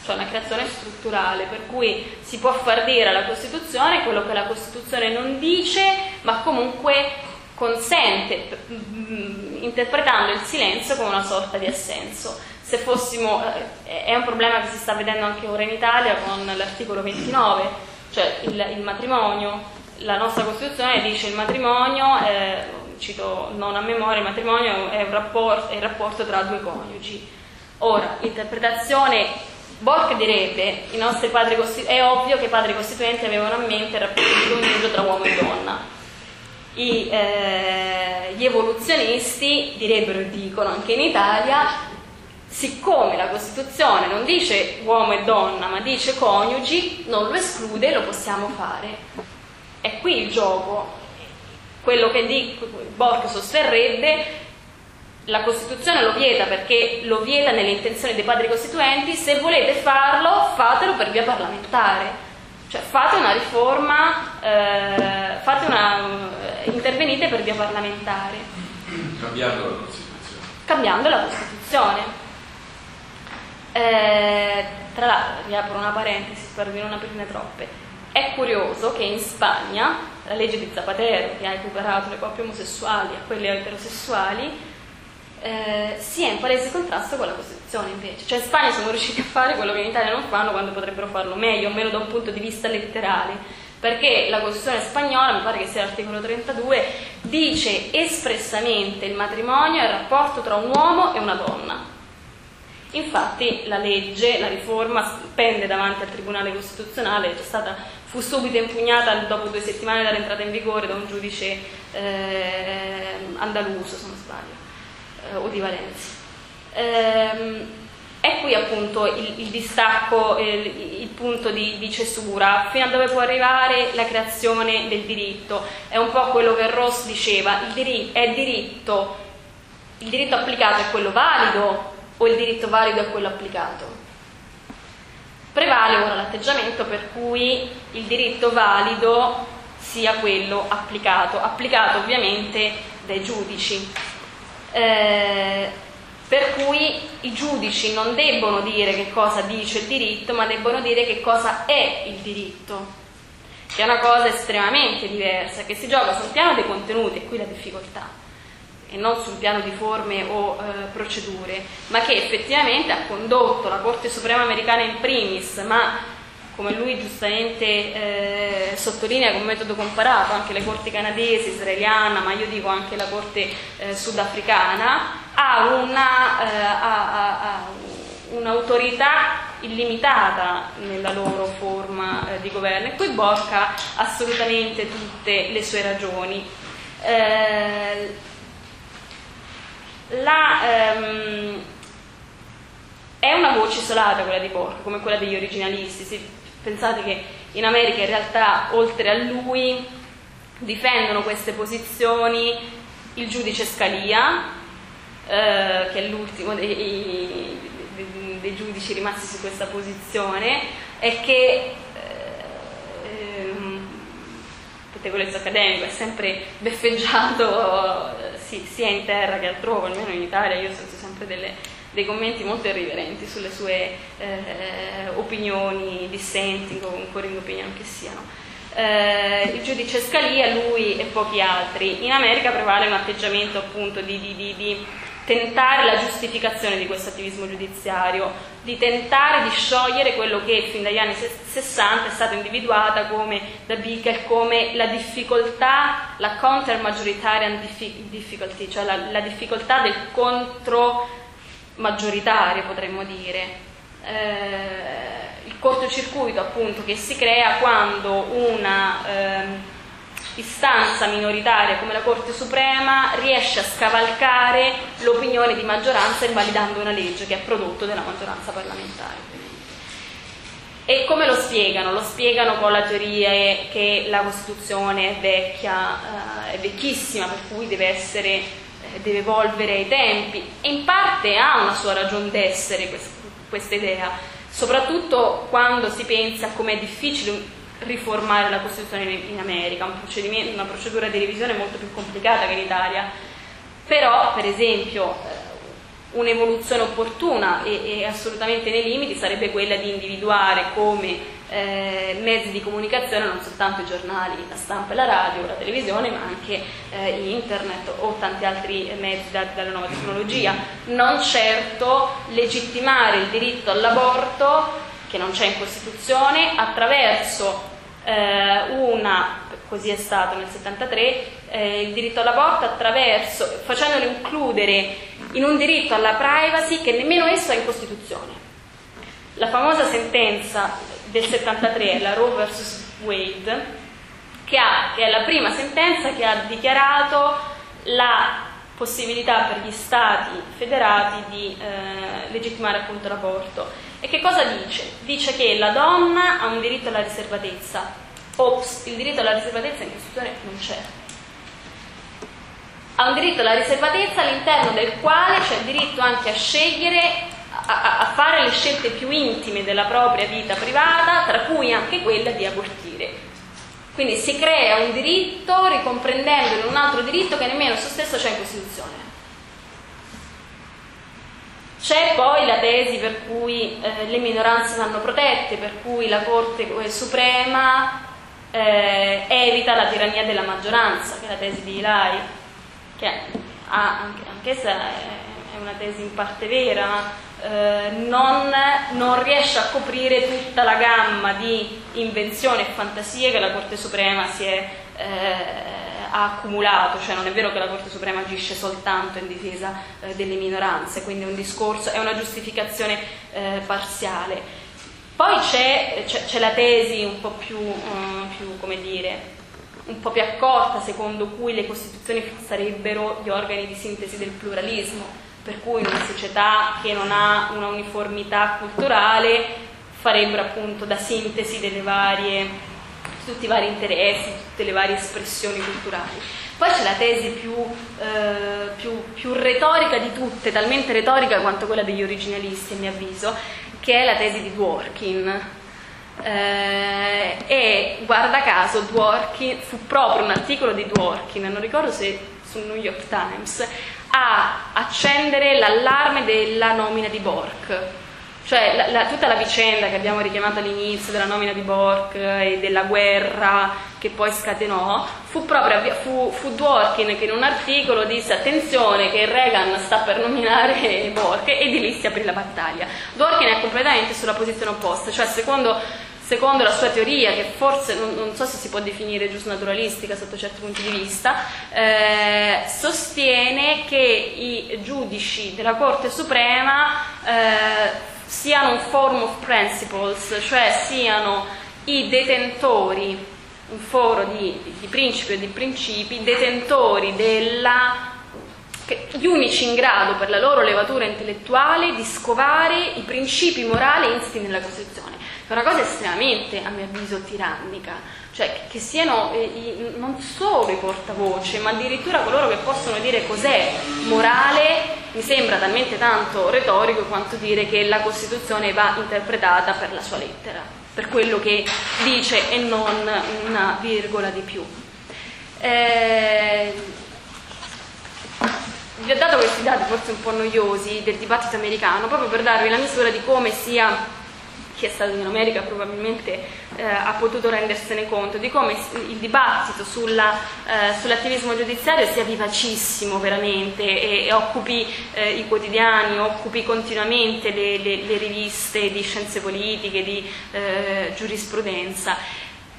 cioè una creazione strutturale, per cui si può far dire alla Costituzione quello che la Costituzione non dice, ma comunque consente, interpretando il silenzio come una sorta di assenso. È un problema che si sta vedendo anche ora in Italia con l'articolo 29, cioè il matrimonio. La nostra Costituzione dice il matrimonio, cito non a memoria, il matrimonio è il rapporto tra due coniugi. Ora, interpretazione, Bork direbbe, è ovvio che i padri costituenti avevano a mente il rapporto di coniugio tra uomo e donna. Gli evoluzionisti direbbero, e dicono anche in Italia, siccome la Costituzione non dice uomo e donna, ma dice coniugi, non lo esclude, lo possiamo fare. È qui il gioco. Quello che Bork sosterrebbe, la Costituzione lo vieta perché lo vieta nelle intenzioni dei padri costituenti, se volete farlo, fatelo per via parlamentare. Cioè fate una riforma, intervenite per via parlamentare. Cambiando la Costituzione. Cambiando la Costituzione. Tra l'altro, riapro una parentesi, spero di non aprirne troppe, È curioso che in Spagna la legge di Zapatero, che ha equiparato le coppie omosessuali a quelle eterosessuali, sia in palese contrasto con la Costituzione invece. Cioè in Spagna sono riusciti a fare quello che in Italia non fanno, quando potrebbero farlo meglio, almeno da un punto di vista letterale. Perché la Costituzione spagnola, mi pare che sia l'articolo 32, dice espressamente il matrimonio è il rapporto tra un uomo e una donna. Infatti la legge, la riforma, pende davanti al Tribunale Costituzionale, fu subito impugnata dopo 2 settimane dall'entrata in vigore da un giudice andaluso, se non sbaglio, o di Valencia. È qui appunto il distacco, il punto di cesura, fino a dove può arrivare la creazione del diritto. È un po' quello che Ross diceva, il diritto applicato è quello valido o il diritto valido è quello applicato? Prevale ora l'atteggiamento per cui il diritto valido sia quello applicato, applicato ovviamente dai giudici. Per cui i giudici non debbono dire che cosa dice il diritto, ma debbono dire che cosa è il diritto, che è una cosa estremamente diversa, che si gioca sul piano dei contenuti, e qui la difficoltà, e non sul piano di forme o procedure, ma che effettivamente ha condotto la Corte Suprema americana in primis, ma come lui giustamente sottolinea con metodo comparato anche le corti canadesi, israeliana, ma io dico anche la corte sudafricana, ha un'autorità illimitata nella loro forma di governo, e qui Bork ha assolutamente tutte le sue ragioni. È una voce isolata quella di Bork, come quella degli originalisti. Pensate che in America in realtà, oltre a lui, difendono queste posizioni il giudice Scalia, che è l'ultimo dei giudici rimasti su questa posizione, e che pettegolezzo accademico, è sempre beffeggiato sia in terra che altrove, almeno in Italia io sento sempre dei commenti molto irriverenti sulle sue opinioni dissenti, concording opinion che siano. Il giudice Scalia, lui e pochi altri. In America prevale un atteggiamento appunto di tentare la giustificazione di questo attivismo giudiziario, di tentare di sciogliere quello che fin dagli anni 60 è stato individuata come, da Bickel, come la difficoltà, la counter majoritarian difficulty, cioè la difficoltà del contro maggioritario, potremmo dire. Il cortocircuito appunto che si crea quando una istanza minoritaria come la Corte Suprema riesce a scavalcare l'opinione di maggioranza invalidando una legge che è prodotto della maggioranza parlamentare. E come lo spiegano? Lo spiegano con la teoria che la Costituzione è vecchia, è vecchissima, per cui deve evolvere ai tempi, e in parte ha una sua ragion d'essere questa idea, soprattutto quando si pensa a come è difficile riformare la Costituzione in America, una procedura di revisione molto più complicata che in Italia. Però, per esempio, un'evoluzione opportuna e assolutamente nei limiti sarebbe quella di individuare come mezzi di comunicazione non soltanto i giornali, la stampa e la radio, la televisione, ma anche internet o tanti altri mezzi dati dalla nuova tecnologia. Non certo legittimare il diritto all'aborto, che non c'è in Costituzione, attraverso così è stato nel 73, il diritto all'aborto, facendolo includere in un diritto alla privacy che nemmeno esso è in Costituzione. La famosa sentenza del 73, la Roe vs Wade, che è la prima sentenza che ha dichiarato la possibilità per gli stati federati di legittimare appunto l'aborto. E che cosa dice? Dice che la donna ha un diritto alla riservatezza. Ops, il diritto alla riservatezza in Costituzione non c'è. Ha un diritto alla riservatezza all'interno del quale c'è il diritto anche a scegliere, a fare le scelte più intime della propria vita privata, tra cui anche quella di abortire. Quindi si crea un diritto ricomprendendolo un altro diritto che nemmeno esso stesso c'è in Costituzione. C'è poi la tesi per cui le minoranze vanno protette, per cui la Corte Suprema evita la tirannia della maggioranza, che è la tesi di Ely, che anch'essa è una tesi in parte vera, ma non riesce a coprire tutta la gamma di invenzione e fantasie che la Corte Suprema ha accumulato. Cioè non è vero che la Corte Suprema agisce soltanto in difesa delle minoranze, quindi è un discorso, è una giustificazione parziale. Poi c'è la tesi un po' più come dire, un po' più accorta, secondo cui le Costituzioni sarebbero gli organi di sintesi del pluralismo, per cui in una società che non ha una uniformità culturale farebbero appunto da sintesi delle varie, tutti i vari interessi, tutte le varie espressioni culturali. Poi c'è la tesi più retorica di tutte, talmente retorica quanto quella degli originalisti, a mio avviso, che è la tesi di Dworkin. E guarda caso Dworkin, fu proprio un articolo di Dworkin, non ricordo se sul New York Times, a accendere l'allarme della nomina di Bork. Cioè tutta la vicenda che abbiamo richiamato all'inizio della nomina di Bork e della guerra che poi scatenò, fu Dworkin che in un articolo disse: attenzione che Reagan sta per nominare Bork, e di lì si aprì la battaglia. Dworkin è completamente sulla posizione opposta, cioè secondo la sua teoria, che forse non so se si può definire giusnaturalistica sotto certi punti di vista, sostiene che i giudici della Corte Suprema siano un forum of principles, cioè siano i detentori, un foro di principi e di principi, detentori gli unici in grado per la loro levatura intellettuale di scovare i principi morali insiti nella Costituzione. È una cosa estremamente, a mio avviso, tirannica, cioè che siano non solo i portavoce, ma addirittura coloro che possono dire cos'è morale, mi sembra talmente tanto retorico quanto dire che la Costituzione va interpretata per la sua lettera, per quello che dice e non una virgola di più. Vi ho dato questi dati forse un po' noiosi del dibattito americano, proprio per darvi la misura di come sia... chi è stato in America probabilmente ha potuto rendersene conto di come il dibattito sull'attivismo giudiziario sia vivacissimo veramente, e occupi i quotidiani, occupi continuamente le riviste di scienze politiche, di giurisprudenza.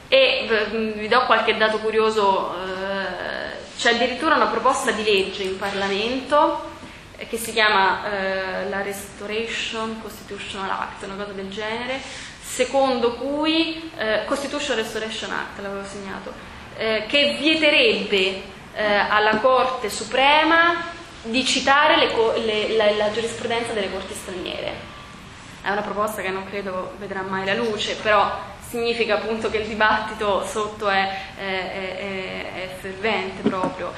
E vi do qualche dato curioso, c'è addirittura una proposta di legge in Parlamento che si chiama la Restoration Constitutional Act, una cosa del genere, secondo cui Constitution Restoration Act, l'avevo segnato, che vieterebbe alla Corte Suprema di citare la giurisprudenza delle corti straniere. È una proposta che non credo vedrà mai la luce, però significa appunto che il dibattito sotto è fervente proprio.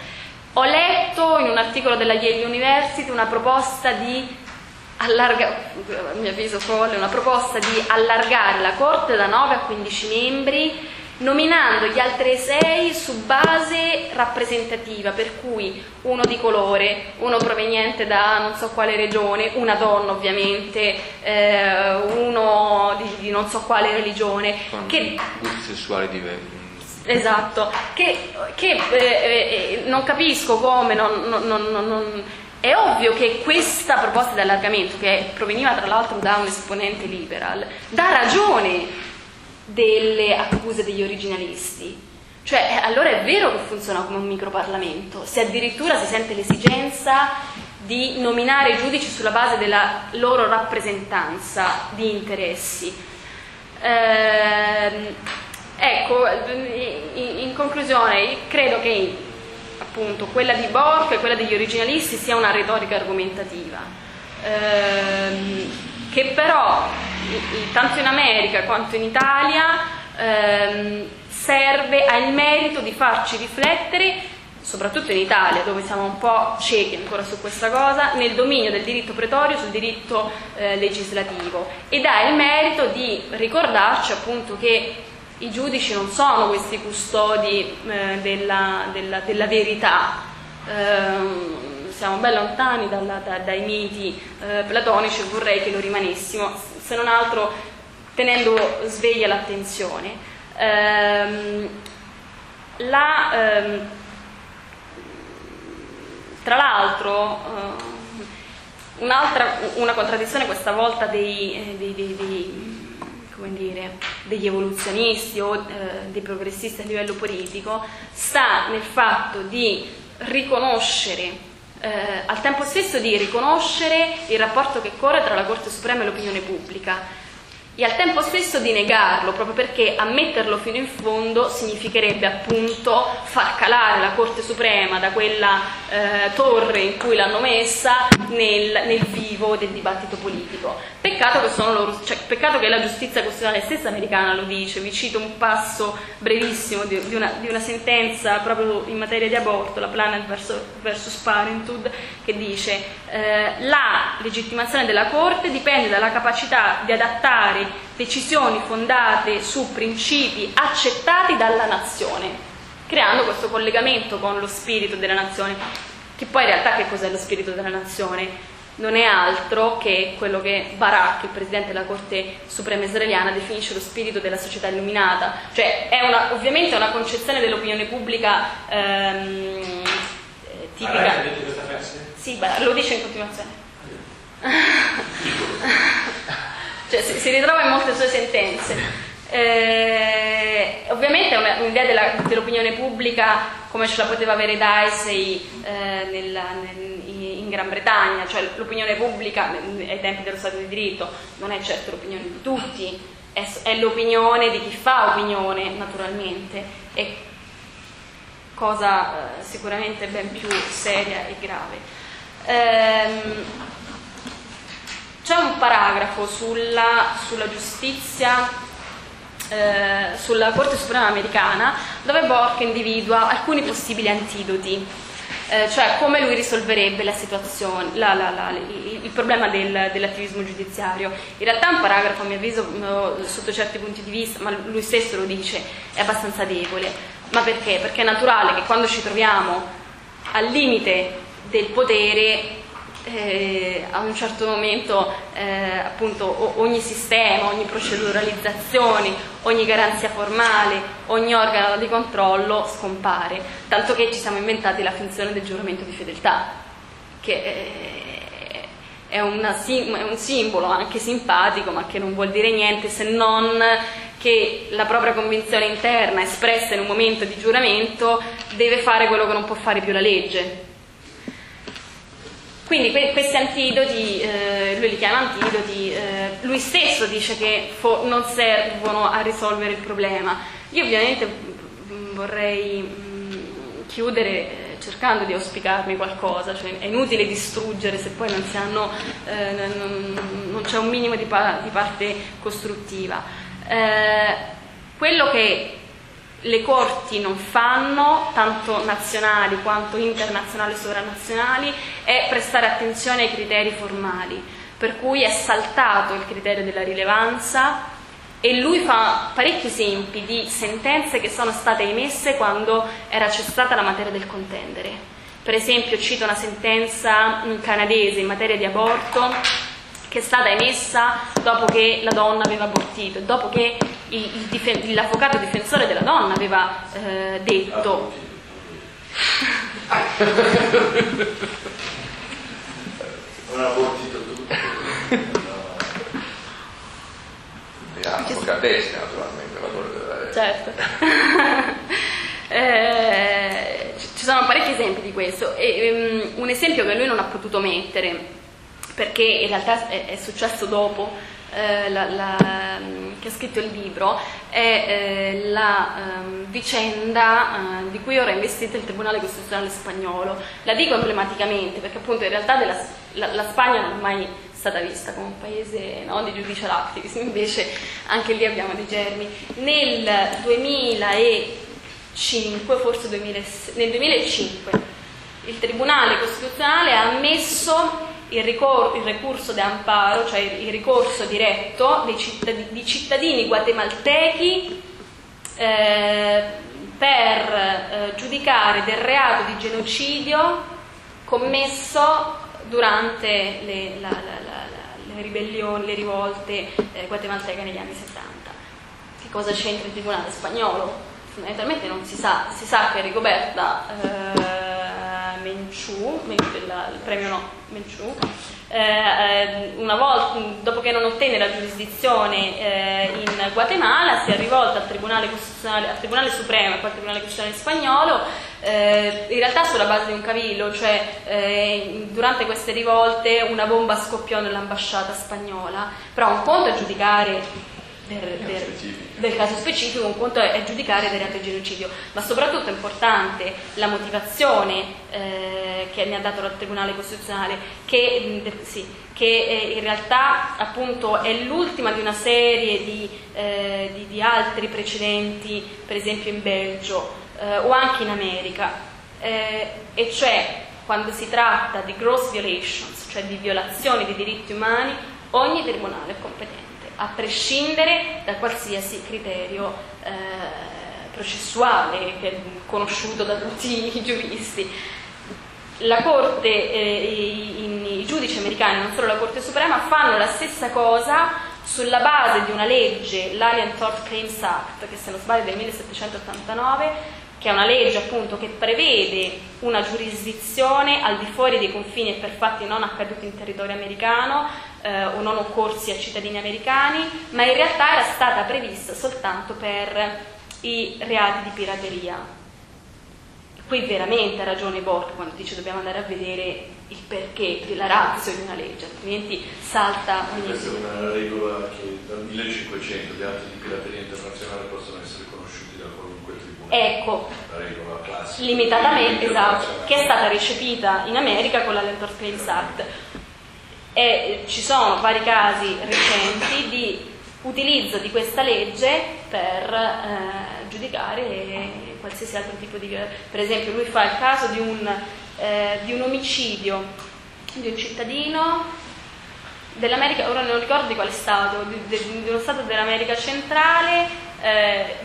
Ho letto in un articolo della Yale University una proposta a mio avviso folle, una proposta di allargare la Corte da 9 a 15 membri, nominando gli altri 6 su base rappresentativa, per cui uno di colore, uno proveniente da non so quale regione, una donna ovviamente, uno di non so quale religione, che gusti sessuali diversi. Esatto, che non capisco come, non è ovvio che questa proposta di allargamento, che proveniva tra l'altro da un esponente liberal, dà ragione delle accuse degli originalisti. Cioè allora è vero che funziona come un microparlamento, se addirittura si sente l'esigenza di nominare i giudici sulla base della loro rappresentanza di interessi. Ecco, in conclusione, credo che appunto quella di Bork e quella degli originalisti sia una retorica argomentativa, che però tanto in America quanto in Italia ha il merito di farci riflettere, soprattutto in Italia dove siamo un po' ciechi ancora su questa cosa, nel dominio del diritto pretorio sul diritto legislativo, ed ha il merito di ricordarci appunto che i giudici non sono questi custodi della verità, siamo ben lontani dai miti platonici, vorrei che lo rimanessimo, se non altro tenendo sveglia l'attenzione. Tra l'altro una contraddizione questa volta come dire, degli evoluzionisti o dei progressisti a livello politico sta nel fatto di riconoscere, al tempo stesso di riconoscere il rapporto che corre tra la Corte Suprema e l'opinione pubblica e al tempo stesso di negarlo, proprio perché ammetterlo fino in fondo significherebbe appunto far calare la Corte Suprema da quella torre in cui l'hanno messa nel vivo del dibattito politico. Peccato che la giustizia costituzionale stessa americana lo dice. Vi cito un passo brevissimo di una sentenza proprio in materia di aborto, la Planned versus Parenthood, che dice la legittimazione della Corte dipende dalla capacità di adattare decisioni fondate su principi accettati dalla nazione, creando questo collegamento con lo spirito della nazione, che poi in realtà che cos'è lo spirito della nazione? Non è altro che quello che Barak, il presidente della Corte Suprema israeliana, definisce lo spirito della società illuminata, cioè è ovviamente una concezione dell'opinione pubblica tipica. Sì, lo dice in continuazione. Cioè, si ritrova in molte sue sentenze. Ovviamente è un'idea dell'opinione pubblica come ce la poteva avere Dicey in Gran Bretagna, cioè l'opinione pubblica ai tempi dello Stato di diritto non è certo l'opinione di tutti, è l'opinione di chi fa opinione, naturalmente, e cosa sicuramente ben più seria e grave. C'è un paragrafo sulla giustizia, sulla Corte Suprema americana, dove Bork individua alcuni possibili antidoti, cioè come lui risolverebbe la situazione, il problema dell'attivismo giudiziario. In realtà è un paragrafo, a mio avviso, sotto certi punti di vista, ma lui stesso lo dice, è abbastanza debole. Ma perché? Perché è naturale che quando ci troviamo al limite del potere, a un certo momento appunto ogni sistema, ogni proceduralizzazione, ogni garanzia formale, ogni organo di controllo scompare, tanto che ci siamo inventati la finzione del giuramento di fedeltà, che è un simbolo anche simpatico, ma che non vuol dire niente se non che la propria convinzione interna espressa in un momento di giuramento deve fare quello che non può fare più la legge. Quindi questi antidoti, lui li chiama antidoti, lui stesso dice che non servono a risolvere il problema. Io ovviamente vorrei chiudere cercando di auspicarmi qualcosa, cioè è inutile distruggere se poi non si hanno, non c'è un minimo di parte costruttiva. Quello che le corti non fanno, tanto nazionali quanto internazionali e sovranazionali, è prestare attenzione ai criteri formali, per cui è saltato il criterio della rilevanza e lui fa parecchi esempi di sentenze che sono state emesse quando era cessata la materia del contendere. Per esempio cito una sentenza canadese in materia di aborto che è stata emessa dopo che la donna aveva abortito, dopo che l'avvocato difensore della donna aveva detto non ha abortito tutto, era avvocatessa naturalmente la certo. Ci sono parecchi esempi di questo e, un esempio che lui non ha potuto mettere perché in realtà è successo dopo che ha scritto il libro, è la vicenda di cui ora è investito il Tribunale Costituzionale spagnolo. La dico emblematicamente perché appunto in realtà la Spagna non è mai stata vista come un paese, no, di judicial activism, invece anche lì abbiamo dei germi. Nel 2005, forse nel 2005, il Tribunale Costituzionale ha ammesso il recurso d'amparo, cioè il ricorso diretto di cittadini guatemaltechi per giudicare del reato di genocidio commesso durante le ribellioni, le rivolte guatemalteche negli anni 70. Che cosa c'entra il tribunale spagnolo? Fondamentalmente non si sa, si sa che Rigoberta Menchú, il premio no, Menchú, una volta, dopo che non ottenne la giurisdizione in Guatemala, si è rivolta al Tribunale Costituzionale, al Tribunale Supremo e poi al Tribunale Costituzionale spagnolo, in realtà sulla base di un cavillo, cioè durante queste rivolte una bomba scoppiò nell'ambasciata spagnola, però un conto è giudicare del caso specifico, un conto è giudicare del reato di genocidio, ma soprattutto è importante la motivazione che mi ha dato il Tribunale Costituzionale, che in realtà appunto è l'ultima di una serie di altri precedenti, per esempio in Belgio o anche in America, e cioè quando si tratta di gross violations, cioè di violazioni di diritti umani, ogni tribunale è competente, a prescindere da qualsiasi criterio processuale che è conosciuto da tutti i giuristi. La Corte, i giudici americani, non solo la Corte Suprema, fanno la stessa cosa sulla base di una legge, l'Alien Tort Claims Act, che se non sbaglio è del 1789, che è una legge appunto che prevede una giurisdizione al di fuori dei confini e per fatti non accaduti in territorio americano o non occorsi a cittadini americani, ma in realtà era stata prevista soltanto per i reati di pirateria. Qui veramente ha ragione Bork quando dice dobbiamo andare a vedere il perché, la ratio di una legge, altrimenti salta ogni... Questa è una regola che dal 1500 gli atti di pirateria internazionale possono essere conosciuti da qualunque tribunale. Ecco, la regola classica, limitatamente, esatto, che è stata recepita in America con la Land Tort Claims Act. E ci sono vari casi recenti di utilizzo di questa legge per giudicare qualsiasi altro tipo di violazione. Per esempio, lui fa il caso di un omicidio di un cittadino dell'America, ora non ricordo di quale stato, di uno stato dell'America centrale.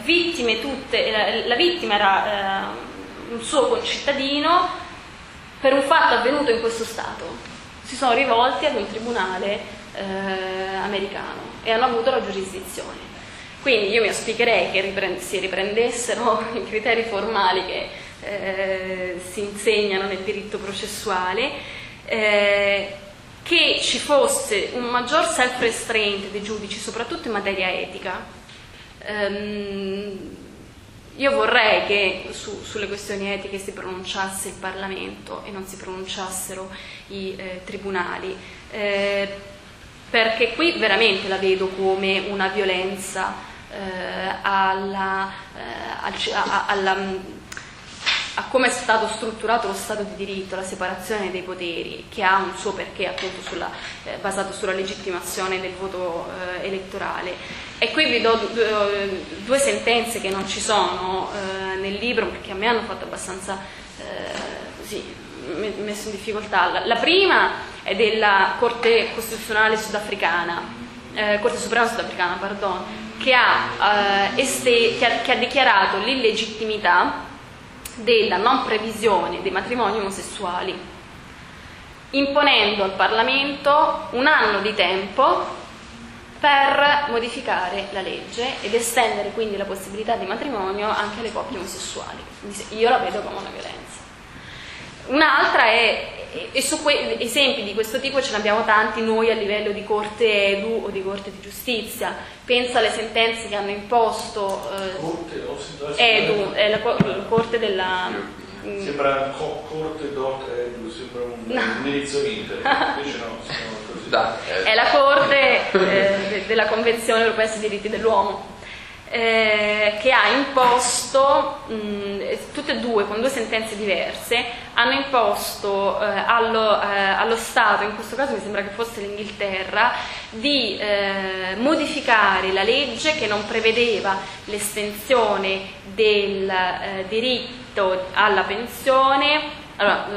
Vittime tutte, la vittima era un suo concittadino per un fatto avvenuto in questo stato. Si sono rivolti ad un tribunale americano e hanno avuto la giurisdizione. Quindi io mi auspicherei che si riprendessero i criteri formali che si insegnano nel diritto processuale, che ci fosse un maggior self-restraint dei giudici, soprattutto in materia etica. Io vorrei che sulle questioni etiche si pronunciasse il Parlamento e non si pronunciassero i tribunali, perché qui veramente la vedo come una violenza a come è stato strutturato lo Stato di diritto, la separazione dei poteri, che ha un suo perché appunto basato sulla legittimazione del voto elettorale. E qui vi do due sentenze che non ci sono nel libro, perché a me hanno fatto abbastanza messo in difficoltà. La prima è della Corte Costituzionale sudafricana, Corte Suprema sudafricana, pardon, che ha dichiarato l'illegittimità della non previsione dei matrimoni omosessuali, imponendo al Parlamento un anno di tempo per modificare la legge ed estendere quindi la possibilità di matrimonio anche alle coppie omosessuali. Io la vedo come una violenza. Un'altra è, e su esempi di questo tipo ce ne abbiamo tanti noi a livello di corte edu o di corte di giustizia. Pensa alle sentenze che hanno imposto edu, è la corte della... Sembra corte.edu, sembra un indirizzo internet, invece no, sembra così. È la corte della Convenzione Europea sui diritti dell'uomo, che ha imposto, tutte e due con due sentenze diverse, hanno imposto allo Stato, in questo caso mi sembra che fosse l'Inghilterra, di modificare la legge che non prevedeva l'estensione del diritto alla pensione. Allora,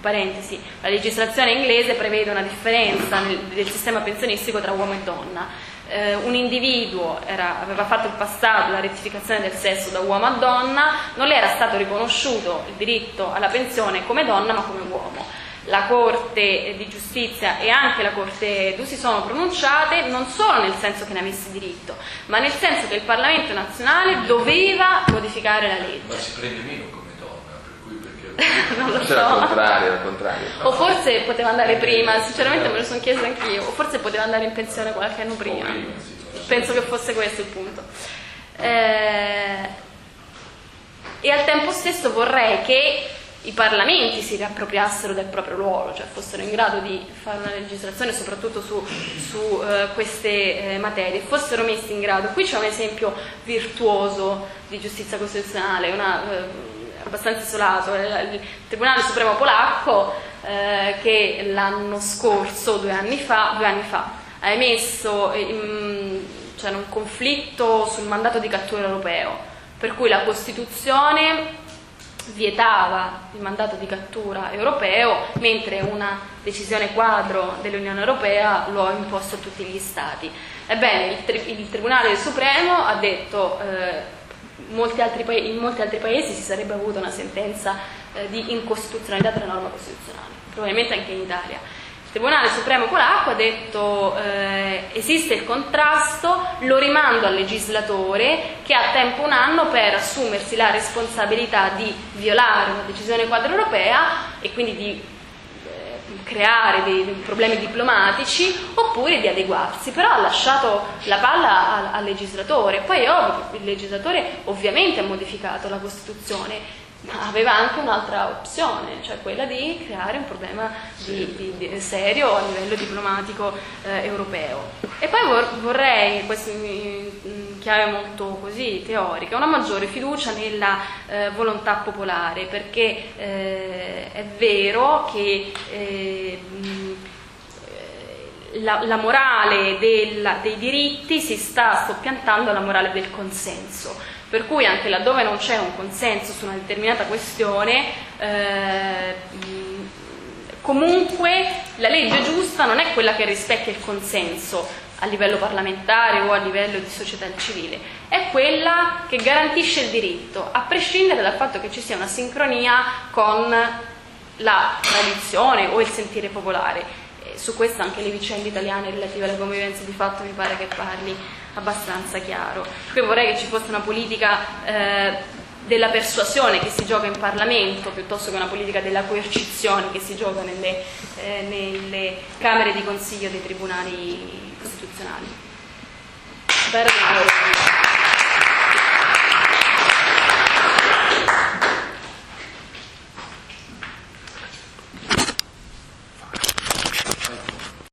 parentesi, la legislazione inglese prevede una differenza del sistema pensionistico tra uomo e donna. un individuo aveva fatto il passaggio, la rettificazione del sesso da uomo a donna, non le era stato riconosciuto il diritto alla pensione come donna ma come uomo. La Corte di Giustizia e anche la Corte d'U si sono pronunciate non solo nel senso che ne avesse diritto, ma nel senso che il Parlamento nazionale doveva modificare la legge. Ma si prende meno come donna, per cui perché non lo so. Era al contrario. No. O forse poteva andare prima, sinceramente me lo sono chiesto anch'io, o forse poteva andare in pensione qualche anno prima. Penso che fosse questo il punto. E al tempo stesso vorrei che i parlamenti si riappropriassero del proprio ruolo, cioè fossero in grado di fare una legislazione soprattutto su queste materie, fossero messi in grado. Qui c'è un esempio virtuoso di giustizia costituzionale, abbastanza isolato, il Tribunale Supremo polacco che l'anno scorso, due anni fa, ha emesso c'era un conflitto sul mandato di cattura europeo, per cui la Costituzione vietava il mandato di cattura europeo, mentre una decisione quadro dell'Unione Europea lo ha imposto a tutti gli Stati. Ebbene, il Tribunale Supremo ha detto in molti altri paesi si sarebbe avuta una sentenza di incostituzionalità della norma costituzionale, probabilmente anche in Italia. Il Tribunale Supremo polacco ha detto esiste il contrasto, lo rimando al legislatore che ha tempo un anno per assumersi la responsabilità di violare una decisione quadro europea e quindi di creare dei problemi diplomatici oppure di adeguarsi, però ha lasciato la palla al legislatore. Poi ovvio, il legislatore ovviamente ha modificato la Costituzione, ma aveva anche un'altra opzione, cioè quella di creare un problema serio a livello diplomatico europeo. E poi vorrei, questo in chiave molto così teorica, una maggiore fiducia nella volontà popolare, perché è vero che la morale dei diritti si sta soppiantando alla morale del consenso. Per cui anche laddove non c'è un consenso su una determinata questione, comunque la legge giusta non è quella che rispecchia il consenso a livello parlamentare o a livello di società civile, è quella che garantisce il diritto, a prescindere dal fatto che ci sia una sincronia con la tradizione o il sentire popolare. Su questo anche le vicende italiane relative alle convivenze di fatto mi pare che parli abbastanza chiaro. Qui vorrei che ci fosse una politica della persuasione che si gioca in Parlamento piuttosto che una politica della coercizione che si gioca nelle Camere di Consiglio dei Tribunali Costituzionali.